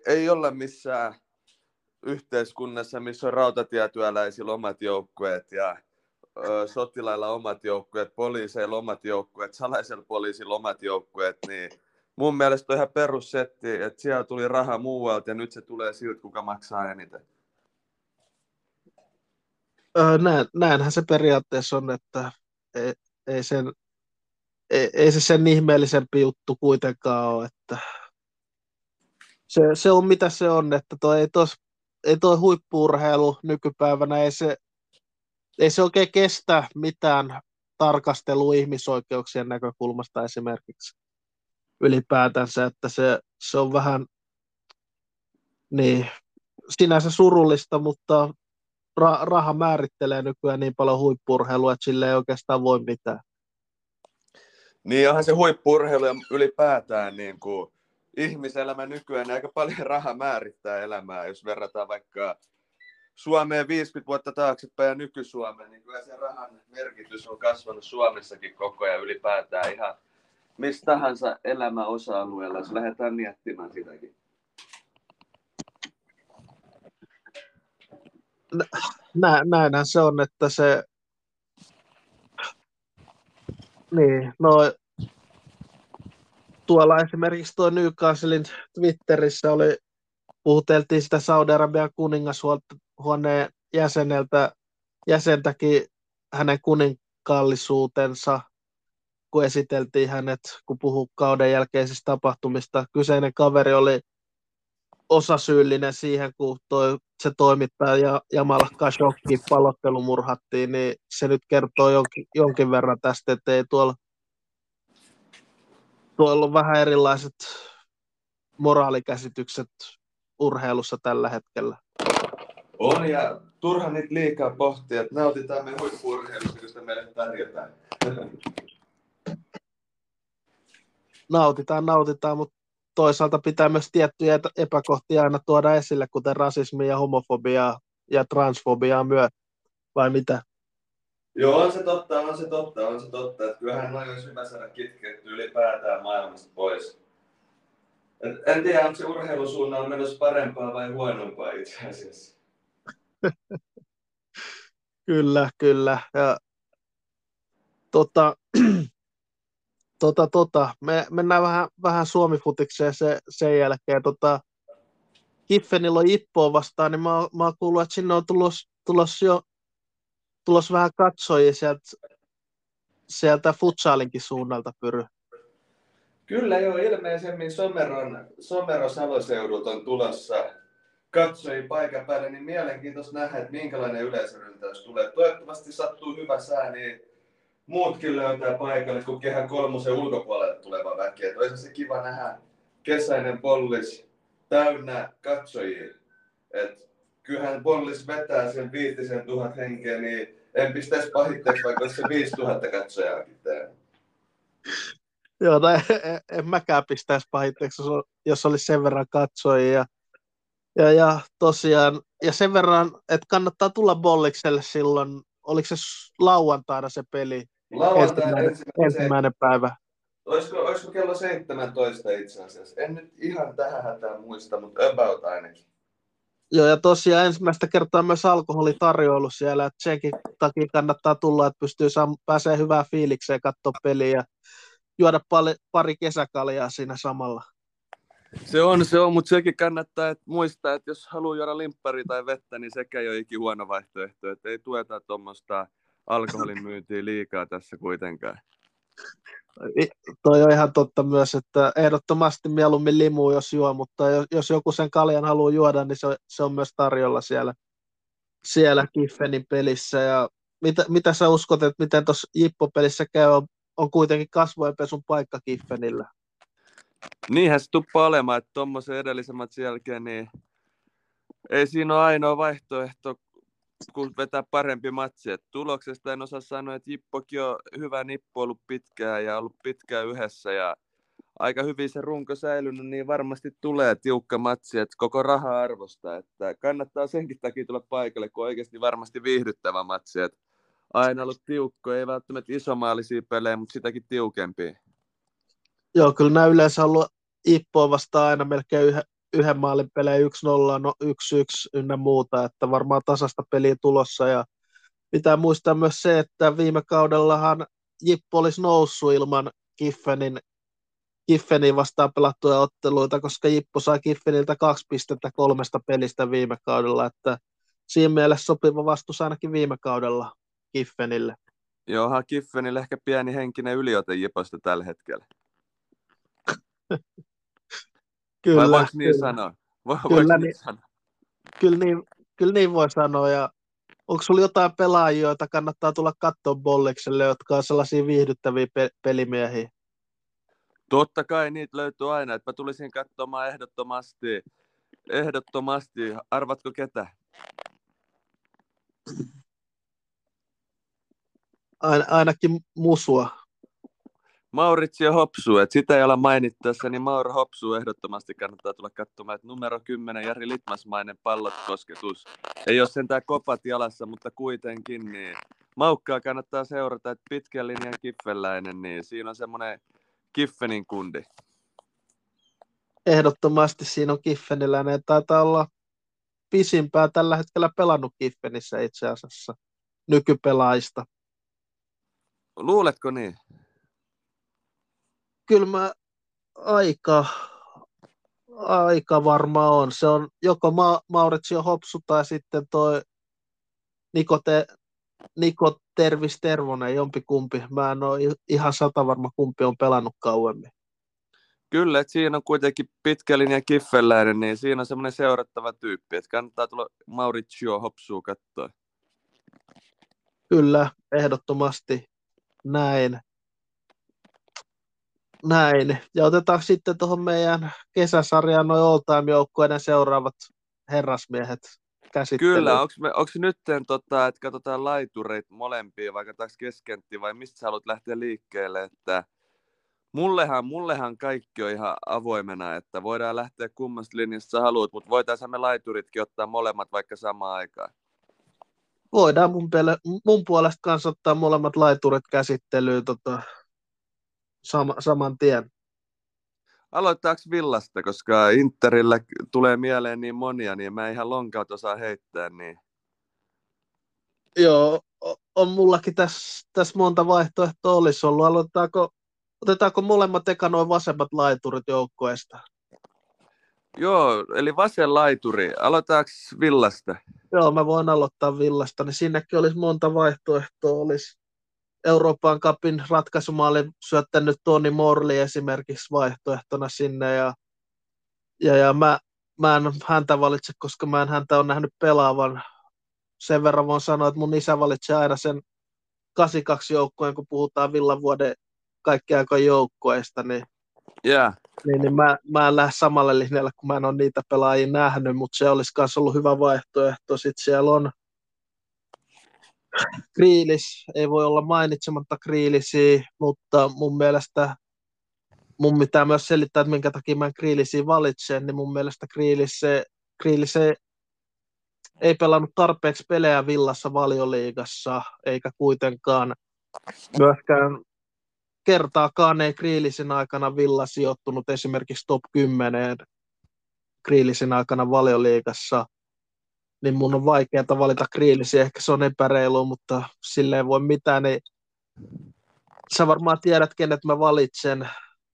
ei olla missään yhteiskunnassa, missä on rautatietyöläisillä omat joukkueet ja sotilailla omat joukkueet, poliiseilla omat joukkueet, salaisella poliisilla omat joukkueet. Niin mun mielestä on ihan perussetti, että siellä tuli raha muualta ja nyt se tulee siltä, kuka maksaa eniten. Näinhän se periaatteessa on, että ei se sen ihmeellisempi juttu kuitenkaan ole, että se on mitä se on, että ei toi huippu-urheilu nykypäivänä, ei se oikein kestä mitään tarkastelua ihmisoikeuksien näkökulmasta esimerkiksi ylipäätänsä, että se on vähän niin sinänsä surullista, mutta raha määrittelee nykyään niin paljon huippu-urheilua, että sille ei oikeastaan voi mitään. Niin onhan se huippu-urheilu ja ylipäätään niin kuin ihmiselämä nykyään niin aika paljon raha määrittää elämää, jos verrataan vaikka Suomeen 50 vuotta taaksepäin ja nyky-Suomeen, niin kyllä se rahan merkitys on kasvanut Suomessakin koko ajan ylipäätään ihan mistä tahansa elämän osa-alueella, jos lähdetään miettimään sitäkin. Näinhän se on, että se, niin, no tuolla esimerkiksi tuo Newcastlein Twitterissä oli, puhuteltiin sitä Saudi-Arabian kuningashuoneen jäsentäkin hänen kuninkaallisuutensa, kun esiteltiin hänet, kun puhui kauden jälkeisistä tapahtumista. Kyseinen kaveri oli osasyyllinen siihen, kun se toimittaja Jamal Khashoggi palottelu murhattiin, niin se nyt kertoo jonkin verran tästä, että ei tuolla on vähän erilaiset moraalikäsitykset urheilussa tällä hetkellä. On, ja turha niitä liikaa pohtia, että nautitaan me huippu-urheilusta, kun sitä meille tarjotaan. Nautitaan, mutta toisaalta pitää myös tiettyjä epäkohtia aina tuoda esille, kuten rasismia, homofobiaa ja transfobiaa myös, vai mitä? Joo, on se totta. Että kyllähän noin olisi hyvä saada kitketty ylipäätään maailmasta pois. En tiedä, onko se urheilusuunnan on menossa parempaa vai huonompaa itse asiassa. Kyllä. Ja, Me mennään vähän Suomi-futikseen sen jälkeen. Kiffenillä on Jippoa vastaan, niin mä oon kuullut, että sinne on tulos vähän katsojia sieltä futsaalinkin suunnalta, Pyry. Kyllä joo, ilmeisemmin Somero Saloseudulta on tulossa katsojia paikan päälle, niin mielenkiintoista nähdä, että minkälainen yleisöryntäys tulee. Toivottavasti sattuu hyvä sää, niin muutkin löytää paikalle, kun kehän kolmosen ulkopuolelle tuleva väki. Että olisi se kiva nähdä kesäinen Bollis täynnä katsojia. Et kyllähän Bollis vetää sen 5,000 henkeä, niin en pistäisi pahitteeksi, vaikka se 5,000 katsojaakin täällä. Joo, no en mäkään pistäisi pahitteeksi, jos olisi sen verran katsojia. Ja tosiaan, ja sen verran, että kannattaa tulla Bollikselle silloin. Oliko se lauantaina se peli? Lauantaina ensimmäinen päivä. Olisiko kello 17 itse asiassa? En nyt ihan tähän hätään muista, mutta about ainakin. Joo, ja tosiaan ensimmäistä kertaa myös alkoholitarjoilu siellä. Senkin takia kannattaa tulla, että pystyy pääsee hyvään fiilikseen katsoa peliä ja juoda pari kesäkaljaa siinä samalla. Se on, mutta sekin kannattaa että muistaa, että jos haluaa juoda limppari tai vettä, niin sekään ei ole ikinä huono vaihtoehto. Että ei tueta tuommoista alkoholin myyntiä liikaa tässä kuitenkaan. Toi on ihan totta myös, että ehdottomasti mieluummin limuu, jos juo, mutta jos joku sen kaljan haluaa juoda, niin se on myös tarjolla siellä Kiffenin pelissä. Ja mitä sä uskot, että miten tuossa Jippo-pelissä käy, on kuitenkin kasvojenpesun paikka Kiffenillä? Niinhän se tuppaa olemaan, että tuommoisen edellisen matsin jälkeen niin ei siinä ole ainoa vaihtoehto, kun vetää parempi matsi. Et tuloksesta en osaa sanoa, että Jippokin on hyvä nippu ollut pitkään ja ollut pitkään yhdessä. Ja aika hyvin se runko säilynyt, niin varmasti tulee tiukka matsi, että koko raha arvostaa. Että kannattaa senkin takia tulla paikalle, kun oikeasti varmasti viihdyttävä matsi. Et aina ollut tiukko, ei välttämättä isomaalisia pelejä, mutta sitäkin tiukempia. Joo, kyllä nämä yleensä on ollut Jippoa vastaan aina melkein yhden maalin pelejä 1-0, no 1-1 ynnä muuta, että varmaan tasasta peliä tulossa. Ja pitää muistaa myös se, että viime kaudellahan Jippo olisi noussut ilman Kiffenin vastaan pelattuja otteluita, koska Jippo sai Kiffeniltä 2 pistettä 3 pelistä viime kaudella, että siinä mielessä sopiva vastus ainakin viime kaudella Kiffenille. Joohan Kiffenille ehkä pieni henkinen yliote Jiposta tällä hetkellä. Kyllä niin voi sanoa. Ja onko sinulla jotain pelaajia, joita kannattaa tulla katsomaan Bollikselle, jotka on sellaisia viihdyttäviä pelimiehiä? Totta kai niitä löytyy aina. Että mä tulisin katsomaan ehdottomasti. Arvatko ketä? Ainakin musua. Maurizio Hopsu, että sitä ei olla mainittu tässä, niin Mauro Hopsu ehdottomasti kannattaa tulla katsomaan, että numero 10 Jari Litmasmainen pallotkosketus. Ei ole sentään kopat jalassa, mutta kuitenkin niin. Maukkaa kannattaa seurata, että pitkän linjan kiffenläinen, niin siinä on semmoinen Kiffenin kundi. Ehdottomasti siinä on kiffeniläinen. Taitaa olla pisimpää tällä hetkellä pelannut Kiffenissä itse asiassa nykypelaajista. Luuletko niin? Kyllä mä aika varma on. Se on joko Maurizio Hopsu tai sitten toi Niko Tervis Tervonen, jompikumpi. Mä en ole ihan satavarma, kumpi on pelannut kauemmin. Kyllä, että siinä on kuitenkin pitkä linja kiffenläinen, niin siinä on semmoinen seurattava tyyppi, että kannattaa tulla Maurizio Hopsua katsoa. Kyllä, ehdottomasti näin. Näin. Ja otetaan sitten tuohon meidän kesäsarjaan noin all-time-joukkueiden seuraavat herrasmiehet käsittelyyn. Kyllä, onko nyt että katsotaan laitureita molempia, vai katsotaan keskentti, vai mistä sä haluat lähteä liikkeelle, että mullehan kaikki on ihan avoimena, että voidaan lähteä kummasta linjasta haluat, mutta voitaisiin me laituritkin ottaa molemmat vaikka samaan aikaan. Voidaan mun puolesta kanssa ottaa molemmat laiturit käsittelyyn saman tien. Aloitetaanko Villasta, koska Interillä tulee mieleen niin monia, niin mä ihan lonkaut osaa heittää. Niin. Joo, on mullakin tässä monta vaihtoehtoa olisi ollut. Otetaanko molemmat eka noin vasemmat laiturit joukkoista? Joo, eli vasen laituri. Aloitetaanko Villasta? Joo, mä voin aloittaa Villasta, niin sinnekin olisi monta vaihtoehtoa. Olisi Euroopan cupin ratkaisumaalin syöttänyt Toni Morli esimerkiksi vaihtoehtona sinne. Ja mä en häntä valitse, koska mä en häntä ole nähnyt pelaavan. Sen verran voin sanoa, että mun isä valitsee aina sen 82 joukkueen, kun puhutaan Villan vuoden kaikkien aikojen joukkueista, niin mä en lähde samalle linjalle, kun mä en ole niitä pelaajia nähnyt, mutta se olisi myös ollut hyvä vaihtoehto. Sitten siellä on Grealish, ei voi olla mainitsematta Grealishia, mutta mun mielestä, mun pitää myös selittää, että minkä takia mä Grealishia valitsen, niin mun mielestä Grealish ei pelannut tarpeeksi pelejä Villassa Valioliigassa, eikä kuitenkaan myöskään kertaakaan ei Grealishin aikana Villa sijoittunut esimerkiksi top 10 Grealishin aikana Valioliigassa, niin mun on vaikeaa valita Grealishia. Ehkä se on epäreilu, mutta sille ei voi mitään. Niin sä varmaan tiedät, kenet mä valitsen.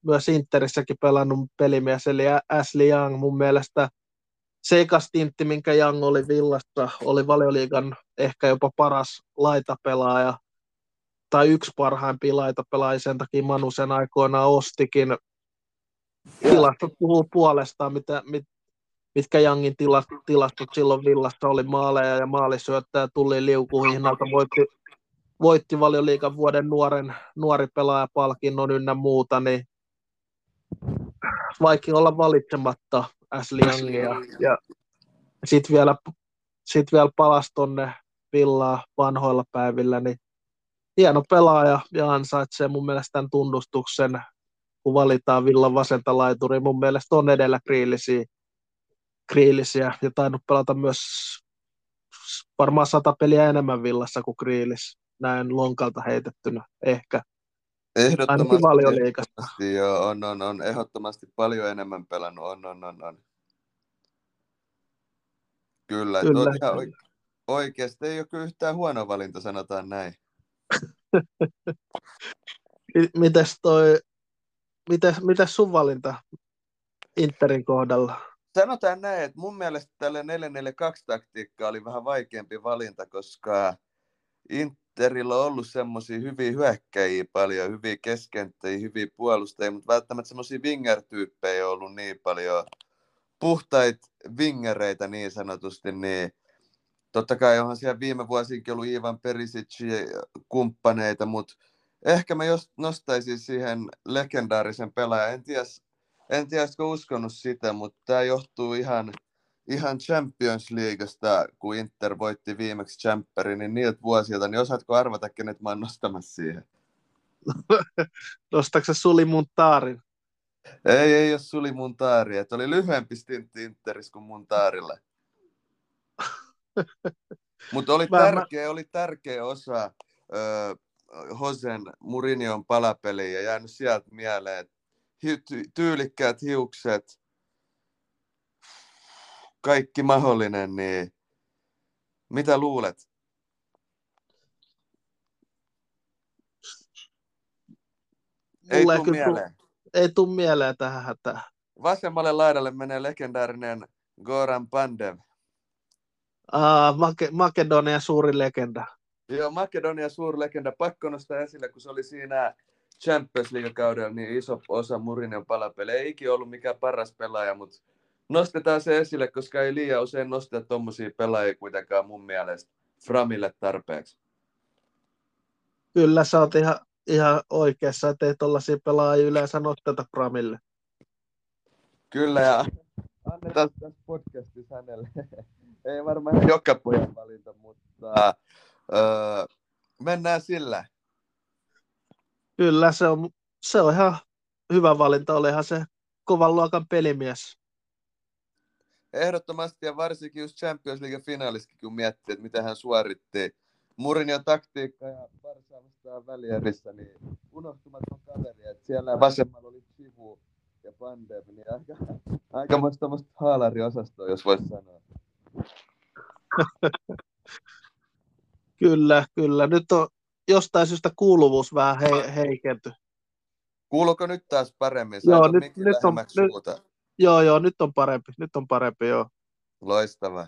Myös Interissäkin pelannut pelimies, eli Ashley Young. Mun mielestä seikastintti, minkä Young oli Villassa, oli Valioliigan ehkä jopa paras laitapelaaja. Tai yksi parhaimpia laitapelaajia, sen takia Manu sen aikoinaan ostikin. Tilastot puhuu puolestaan, mitkä Youngin tilastot silloin Villassa oli. Maaleja ja maalisyöttäjä tuli liukuhihnalta, voitti Valioliigan vuoden nuori pelaajapalkinnon ynnä muuta, niin vaikea olla valitsematta Ashley Youngia. Ja sit vielä palasi tonne Villaa vanhoilla päivillä, niin hieno pelaaja ja ansaitsee mun mielestä tämän tunnustuksen, kun valitaan Villan vasenta laituria. Mun mielestä on edellä Grealishia ja tainnut pelata myös varmaan 100 peliä enemmän Villassa kuin Grealish. Näin lonkalta heitettynä ehkä. Ehdottomasti joo, on ehdottomasti paljon enemmän pelannut, on. Kyllä. Oikeasti ei ole kyllä yhtään huono valinta, sanotaan näin. Mitäs sun valinta Interin kohdalla? Sanotaan näin, että mun mielestä tälle 4-4-2-taktiikka oli vähän vaikeampi valinta, koska Interillä on ollut semmoisia hyviä hyökkäjiä paljon, hyviä keskenttäjiä, hyviä puolustajia, mutta välttämättä semmoisia winger-tyyppejä ei ollut niin paljon. Puhtaita wingereitä niin sanotusti, niin totta kai onhan siellä viime vuosinkin ollut Ivan Perisic-kumppaneita, mutta ehkä mä jos nostaisin siihen legendaarisen pelaajan. En tiedä, olisiko uskonut sitä, mutta tämä johtuu ihan ihan Champions Leaguesta, kun Inter voitti viimeksi Champerin, niin niiltä vuosilta, niin osaatko arvata, kenet mä oon nostamassa siihen? Nostatko Suli Muntaarin? Ei ole Suli Muntaari. Et oli lyhyempi stintti Interissä kuin Muntaarilla. Mutta oli tärkeä osa Josen Mourinhon palapeliä ja jäänyt sieltä mieleen. Tyylikkäät hiukset, kaikki mahdollinen, niin mitä luulet? Ei tule mieleen tähän hätään. Vasemmalle laidalle menee legendaarinen Goran Pandev. Makedonian suuri legenda. Joo, Makedonian suuri legenda. Pakko nostaa esille, kun se oli siinä Champions League-kaudella niin iso osa Mourinhon palapelejä. Ei ikinä ollut mikään paras pelaaja, mutta nostetaan se esille, koska ei liian usein nosteta tuommoisia pelaajia kuitenkaan mun mielestä Framille tarpeeksi. Kyllä, sä oot ihan oikeassa, ettei tuollaisia pelaajia yleensä nosteta Framille. Kyllä, ja annetaan tässä podcastissa hänelle. Ei varmaan joka pojan valinta, mutta mennään sillä. Kyllä, se on ihan hyvä valinta. Olihan se kovan luokan pelimies. Ehdottomasti, ja varsinkin just Champions League -finaalissakin, kun miettii, että mitä hän suoritti. Mourinhon taktiikka ja Barsaa vastaan välierissä, niin unohtumaton kaveri, että siellä vasemmalla oli Sivu ja Pandev, niin aikamoista tämmöistä haalariosastoa, jos voisi sanoa. Kyllä. Nyt on jostain syystä kuuluvuus vähän heikenty. Kuuluuko nyt taas paremmin? Sä joo, nyt on parempi. Loistava.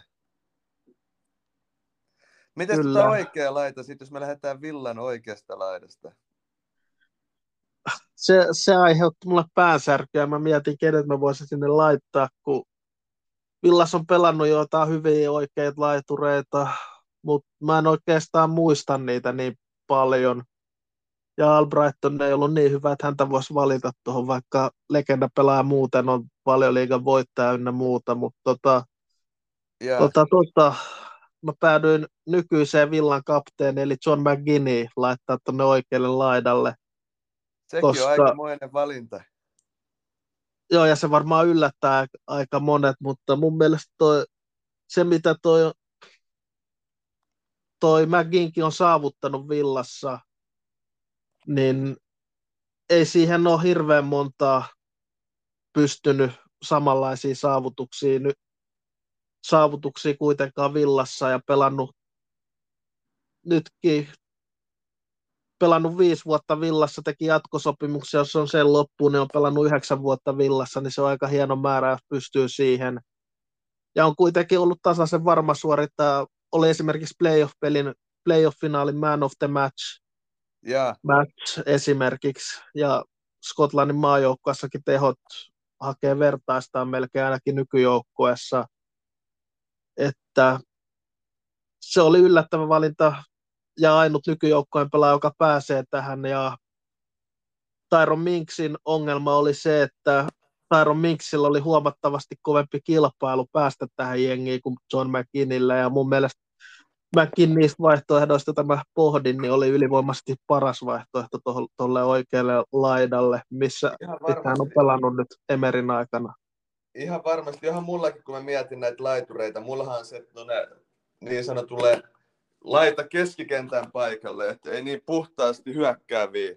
Miten tämä oikea laita sitten, jos me lähdetään Villan oikeasta laidasta? Se aiheutti mulle päänsärkyä. Mä mietin, kenet mä voisin sinne laittaa, kun Villas on pelannut jotain hyviä oikeita laitureita, mutta mä en oikeastaan muista niitä niin paljon. Ja Albrighton ei ollut niin hyvä, että häntä voisi valita tuohon, vaikka legenda pelaa muuten, on Valioliigan voittaja ynnä muuta, mutta mä päädyin nykyiseen Villan kapteeni, eli John McGinney, laittaa tuonne oikealle laidalle. Sekin on aikamoinen valinta. Joo, ja se varmaan yllättää aika monet, mutta mun mielestä mitä toi McGinneykin on saavuttanut Villassa, niin ei siihen ole hirveän montaa pystynyt samanlaisiin saavutuksia kuitenkaan Villassa, ja pelannut 5 vuotta Villassa, teki jatkosopimuksia, jos on sen loppuun, niin on pelannut 9 vuotta Villassa, niin se on aika hieno määrä, jos pystyy siihen. Ja on kuitenkin ollut tasaisen varma suorittaa, oli esimerkiksi playoff-finaalin man of the match, match esimerkiksi, ja Skotlannin maajoukkueessakin tehot hakee vertaistaan melkein ainakin nykyjoukkueessa, että se oli yllättävä valinta ja ainut nykyjoukkojen pelaaja, joka pääsee tähän. Ja Tyron Minksin ongelma oli se, että Tyron Minksillä oli huomattavasti kovempi kilpailu päästä tähän jengiin kuin John McGinneyllä, ja mun mielestä McGinneystä vaihtoehdoista, jota mä pohdin, niin oli ylivoimaisesti paras vaihtoehto tuolle oikealle laidalle, missä hän on pelannut nyt Emerin aikana. Ihan varmasti. Johan mullakin, kun mä mietin näitä laitureita, mullahan on se niin sanotulle laita keskikentän paikalle, että ei niin puhtaasti hyökkääviä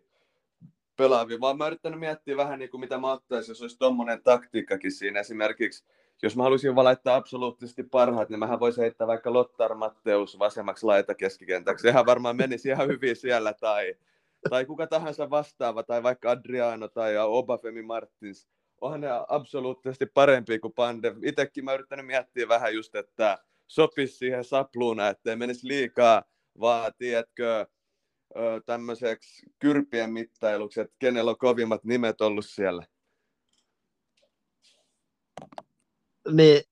pelaavia, vaan mä yrittänyt miettiä vähän niin kuin mitä mä ottaisin, jos olisi tommonen taktiikkakin siinä. Esimerkiksi, jos mä haluaisin vaan laittaa absoluuttisesti parhaat, niin mähän voisin heittää vaikka Lothar Matthäus vasemmaksi laita keskikentäksi. Sehän varmaan menisi ihan hyvin siellä, tai kuka tahansa vastaava, tai vaikka Adriano tai Obafemi Martins. Onhan ne absoluuttisesti parempia kuin Pandev. Itsekin mä yrittänyt miettiä vähän just, että sopisi siihen sapluuna, ettei menisi liikaa, vaan tiedätkö, tämmöiseksi kyrpien mittailuksi, että kenellä on kovimmat nimet ollut siellä. Niin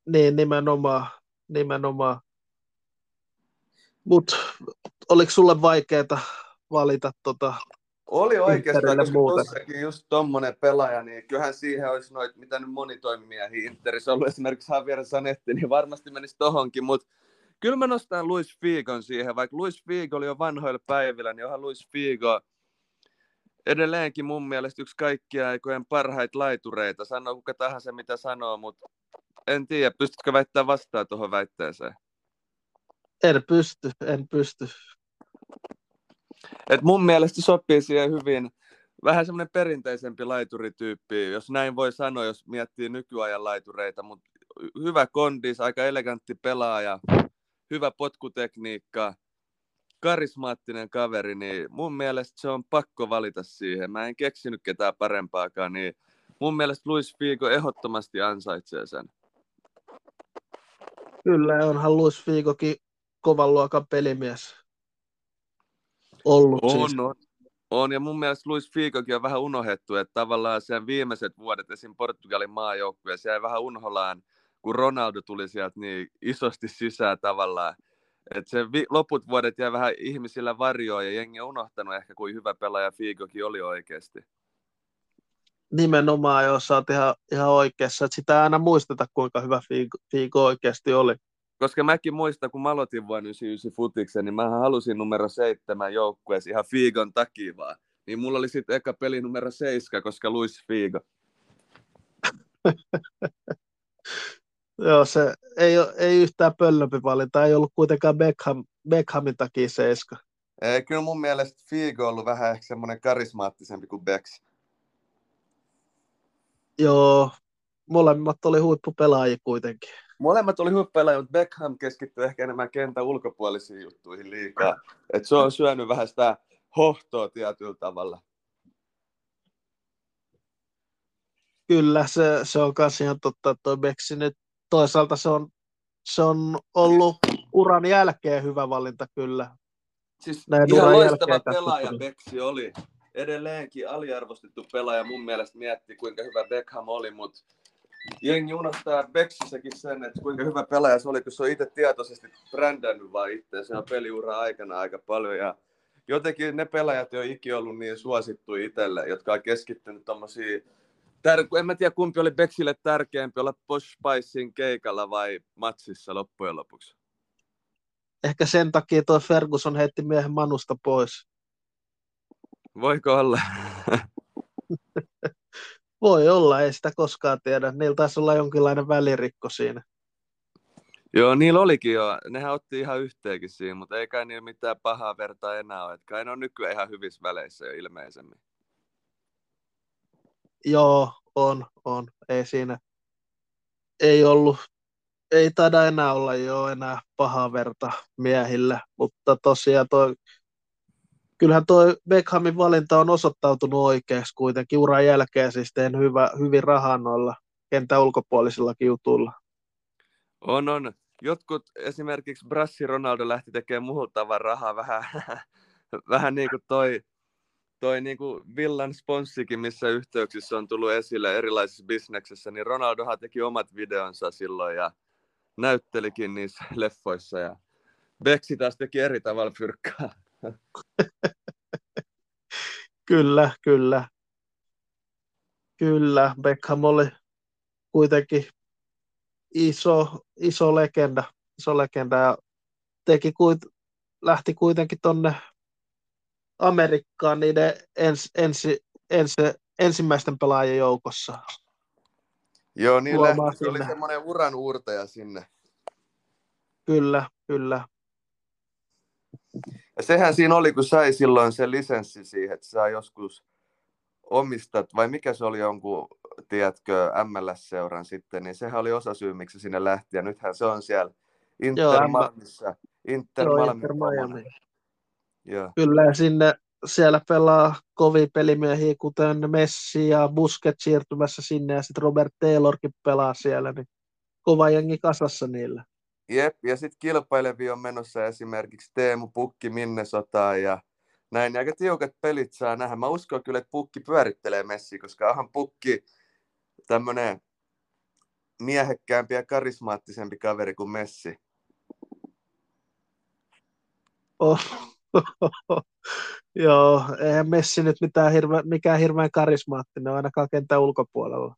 nimenomaan. Mut oliko sulle vaikeaa valita Oli oikeastaan, koska tuossakin just tommonen pelaaja, niin kyllähän siihen olisi noit, mitä nyt moni toimimiehiä Interissä ollut, esimerkiksi Javier Zanetti, niin varmasti menisi tohonkin, mutta kyllä mä nostan Luis Figon siihen, vaikka Luis Figo oli jo vanhoilla päivillä, niin onhan Luis Figo edelleenkin mun mielestä yksi kaikkia aikojen parhaita laitureita, sanoo kuka tahansa mitä sanoo, mutta en tiedä, pystytkö väittämään vastaan tuohon väitteeseen? En pysty. Et mun mielestä sopii siihen hyvin vähän semmoinen perinteisempi laiturityyppi, jos näin voi sanoa, jos miettii nykyajan laitureita, mutta hyvä kondis, aika elegantti pelaaja, hyvä potkutekniikka, karismaattinen kaveri, niin mun mielestä se on pakko valita siihen. Mä en keksinyt ketään parempaakaan, niin mun mielestä Luis Figo ehdottomasti ansaitsee sen. Kyllä, onhan Luis Figokin kovan luokan pelimies ollut. On, ja mun mielestä Luis Figokin on vähän unohdettu, että tavallaan sen viimeiset vuodet esim. Portugalin maajoukkueessa jäi vähän unholaan, kun Ronaldo tuli sieltä niin isosti sisään tavallaan. Että se loput vuodet jäi vähän ihmisillä varjoon ja jengi on unohtanut ehkä, kuin hyvä pelaaja Figokin oli oikeasti. Nimenomaan, jos sä oot ihan oikeassa. Että sitä ei aina muisteta, kuinka hyvä Figo oikeasti oli. Koska mäkin muistan, kun mä aloitin vuonna 1999 futiksen, niin mähän halusin numero 7 joukkueessa ihan Figon takia vaan. Niin mulla oli sitten eka peli numero 7, koska Luis Figo. Joo, se ei yhtään pöllömpi valinta. Ei ollut kuitenkaan Beckhamin takia 7. Ei, kyllä mun mielestä Figo on ollut vähän ehkä semmoinen karismaattisempi kuin Becks. Joo, molemmat oli huippupelaajia kuitenkin. Molemmat oli huippupelaajia, mutta Beckham keskittyi ehkä enemmän kentän ulkopuolisiin juttuihin liikaa. Et se on syönyt vähän sitä hohtoa tietyllä tavalla. Kyllä, se on myös ihan totta, toi Becksi nyt. Toisaalta se on ollut uran jälkeen hyvä valinta kyllä. Siis ihan loistava pelaaja Becksi oli. Edelleenkin aliarvostettu pelaaja mun mielestä miettii, kuinka hyvä Beckham oli, mutta jengi unohtaa Becksisäkin sen, että kuinka hyvä pelaaja se oli, kun se on itse tietoisesti brändännyt vaan itseänsä peliuraa aikana aika paljon. Ja jotenkin ne pelaajat ei ole ikinä ollut niin suosittu itselle, jotka on keskittynyt tommosiin. En mä tiedä, kumpi oli Becksille tärkeämpi, olla Posh Spicein keikalla vai matsissa loppujen lopuksi? Ehkä sen takia toi Ferguson heitti miehen Manusta pois. Voiko olla? Voi olla, ei sitä koskaan tiedä. Niillä taisi olla jonkinlainen välirikko siinä. Joo, niillä olikin jo. Nehän otti ihan yhteenkin siinä, mutta ei kai niillä mitään pahaa vertaa enää ole. Kai ne on nykyään ihan hyvissä väleissä jo ilmeisemmin. Joo, on. Ei siinä. Ei taida enää olla jo enää pahaa verta miehillä, mutta tosiaan kyllähän toi Beckhamin valinta on osoittautunut oikeaksi kuitenkin uran jälkeen, siis teen hyvin rahaa noilla kentän ulkopuolisillakin jutuilla. On. Jotkut esimerkiksi Brassi Ronaldo lähti tekemään muhultavan rahaa vähän niin kuin toi niin kuin Villan sponssikin, missä yhteyksissä on tullut esille erilaisissa bisneksessä, niin Ronaldohan teki omat videonsa silloin ja näyttelikin niissä leffoissa. Ja Becksi taas teki eri tavalla fyrkkaa. Kyllä. Beckham oli kuitenkin iso legenda ja lähti kuitenkin tonne Amerikkaan niiden ensimmäisten pelaajien joukossa. Joo, niin lähti. Se oli semmoinen uran uurtaja sinne. Kyllä. Ja sehän siinä oli, kun sai silloin se lisenssi siihen, että sä joskus omistat, vai mikä se oli jonkun, tiedätkö, MLS-seuran sitten, niin sehän oli osa syy, miksi sinne lähti. Ja nythän se on siellä Inter-Malmissa. Inter-Malmi. Joo. Kyllä, siellä pelaa kovia pelimiehiä, kuten Messi ja Busquets siirtymässä sinne, ja sitten Robert Taylorkin pelaa siellä, niin kova jengi kasassa niillä. Jep, ja sitten kilpailevia on menossa esimerkiksi Teemu Pukki Minnesotaan ja näin. Aika tiukat pelit saa nähdä. Mä uskon kyllä, että Pukki pyörittelee Messiä, koska onhan Pukki tämmöinen miehekkäämpi ja karismaattisempi kaveri kuin Messi. Joo, eihän Messi nyt mikään hirveän karismaattinen on ainakaan kentän ulkopuolella.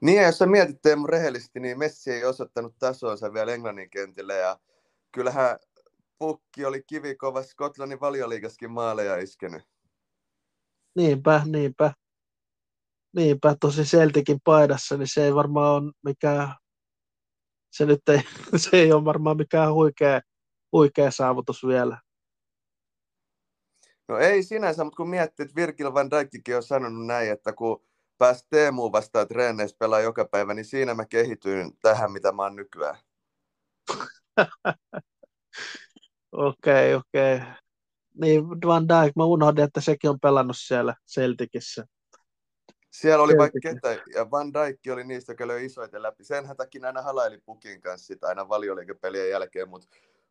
Niin, jos sä mietit Teemu rehellisesti, niin Messi ei osoittanut tasoansa vielä Englannin kentillä, ja kyllähän Pukki oli kivikova Skotlannin Valioliigassakin maaleja iskenyt. Niinpä, tosi Celticin paidassa, niin se ei varmaan ole mikään, se ei ole varmaan mikään huikea saavutus vielä. No ei sinänsä, mutta kun miettii, että Virgil van Dijkkin on sanonut näin, että kun pääsi Teemuun vastaan treeneissä pelaa joka päivä, niin siinä mä kehityin tähän, mitä mä oon nykyään. Okei. Niin, Van Dijk, mä unohdin, että sekin on pelannut siellä Celticissä. Siellä oli vaikka ketä, ja Van Dijk oli niistä, joka löi isoiten läpi. Senhän takia aina halaili Pukin kanssa sitä aina Valioliigapelien jälkeen, mutta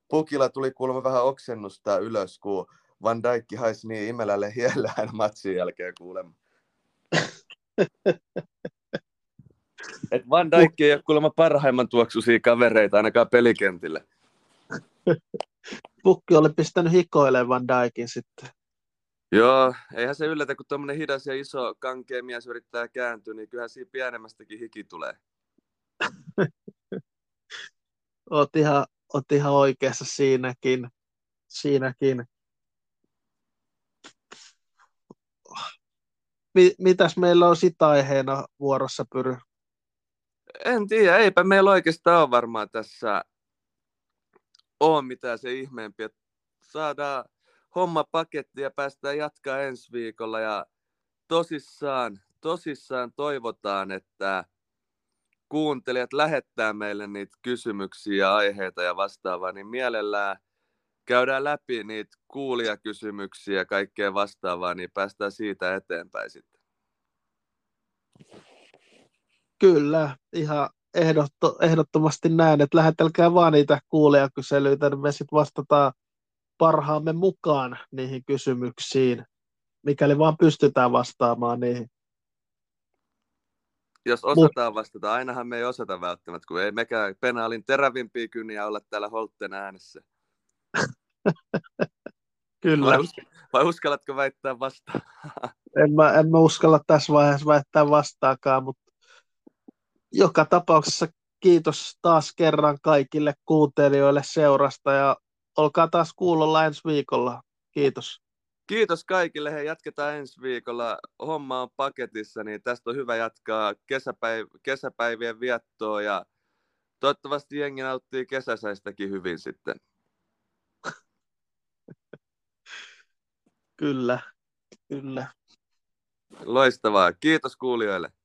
Pukilla tuli kuulemma vähän oksennusta ylös, kun Van Dijk haisi niin imelälle hiellään matsin jälkeen kuulemma. Et Van Dijk ei ole kuulemma parhaimman tuoksuisia kavereita ainakaan pelikentillä. Pukki oli pistänyt hikoilemaan Van Dijkin sitten. Joo, eihän se yllätä, kun tuommoinen hidas ja iso kankea mies yrittää kääntyä, niin kyllähän siinä pienemmästäkin hiki tulee. Oot ihan oikeassa siinäkin. Mitäs meillä on sit aiheena vuorossa, Pyry? En tiedä, eipä meillä oikeastaan ole varmaan tässä ole mitään se ihmeempi. Saadaan homma pakettiin ja päästään jatkaa ensi viikolla. Ja tosissaan toivotaan, että kuuntelijat lähettää meille niitä kysymyksiä ja aiheita ja vastaavaa, niin mielellään käydään läpi niitä kuulijakysymyksiä ja kaikkea vastaavaa, niin päästään siitä eteenpäin sitten. Kyllä, ihan ehdottomasti näin, että lähetelkää vaan niitä kuulijakyselyitä, niin me sitten vastataan parhaamme mukaan niihin kysymyksiin, mikäli vaan pystytään vastaamaan niihin. Jos osataan vastata, ainahan me ei osata välttämättä, kun ei mekään penaalin terävimpiä kyniä olla täällä Holtten äänessä. Kyllä. Vai uskallatko väittää vastaan? En mä uskalla tässä vaiheessa väittää vastaakaan, mutta joka tapauksessa kiitos taas kerran kaikille kuuntelijoille seurasta ja olkaa taas kuulolla ensi viikolla. Kiitos. Kiitos kaikille. Hei, jatketaan ensi viikolla. Homma on paketissa, niin tästä on hyvä jatkaa kesäpäivien viettoa ja toivottavasti jengi nauttii kesäsäistäkin hyvin sitten. Kyllä. Loistavaa. Kiitos kuulijoille.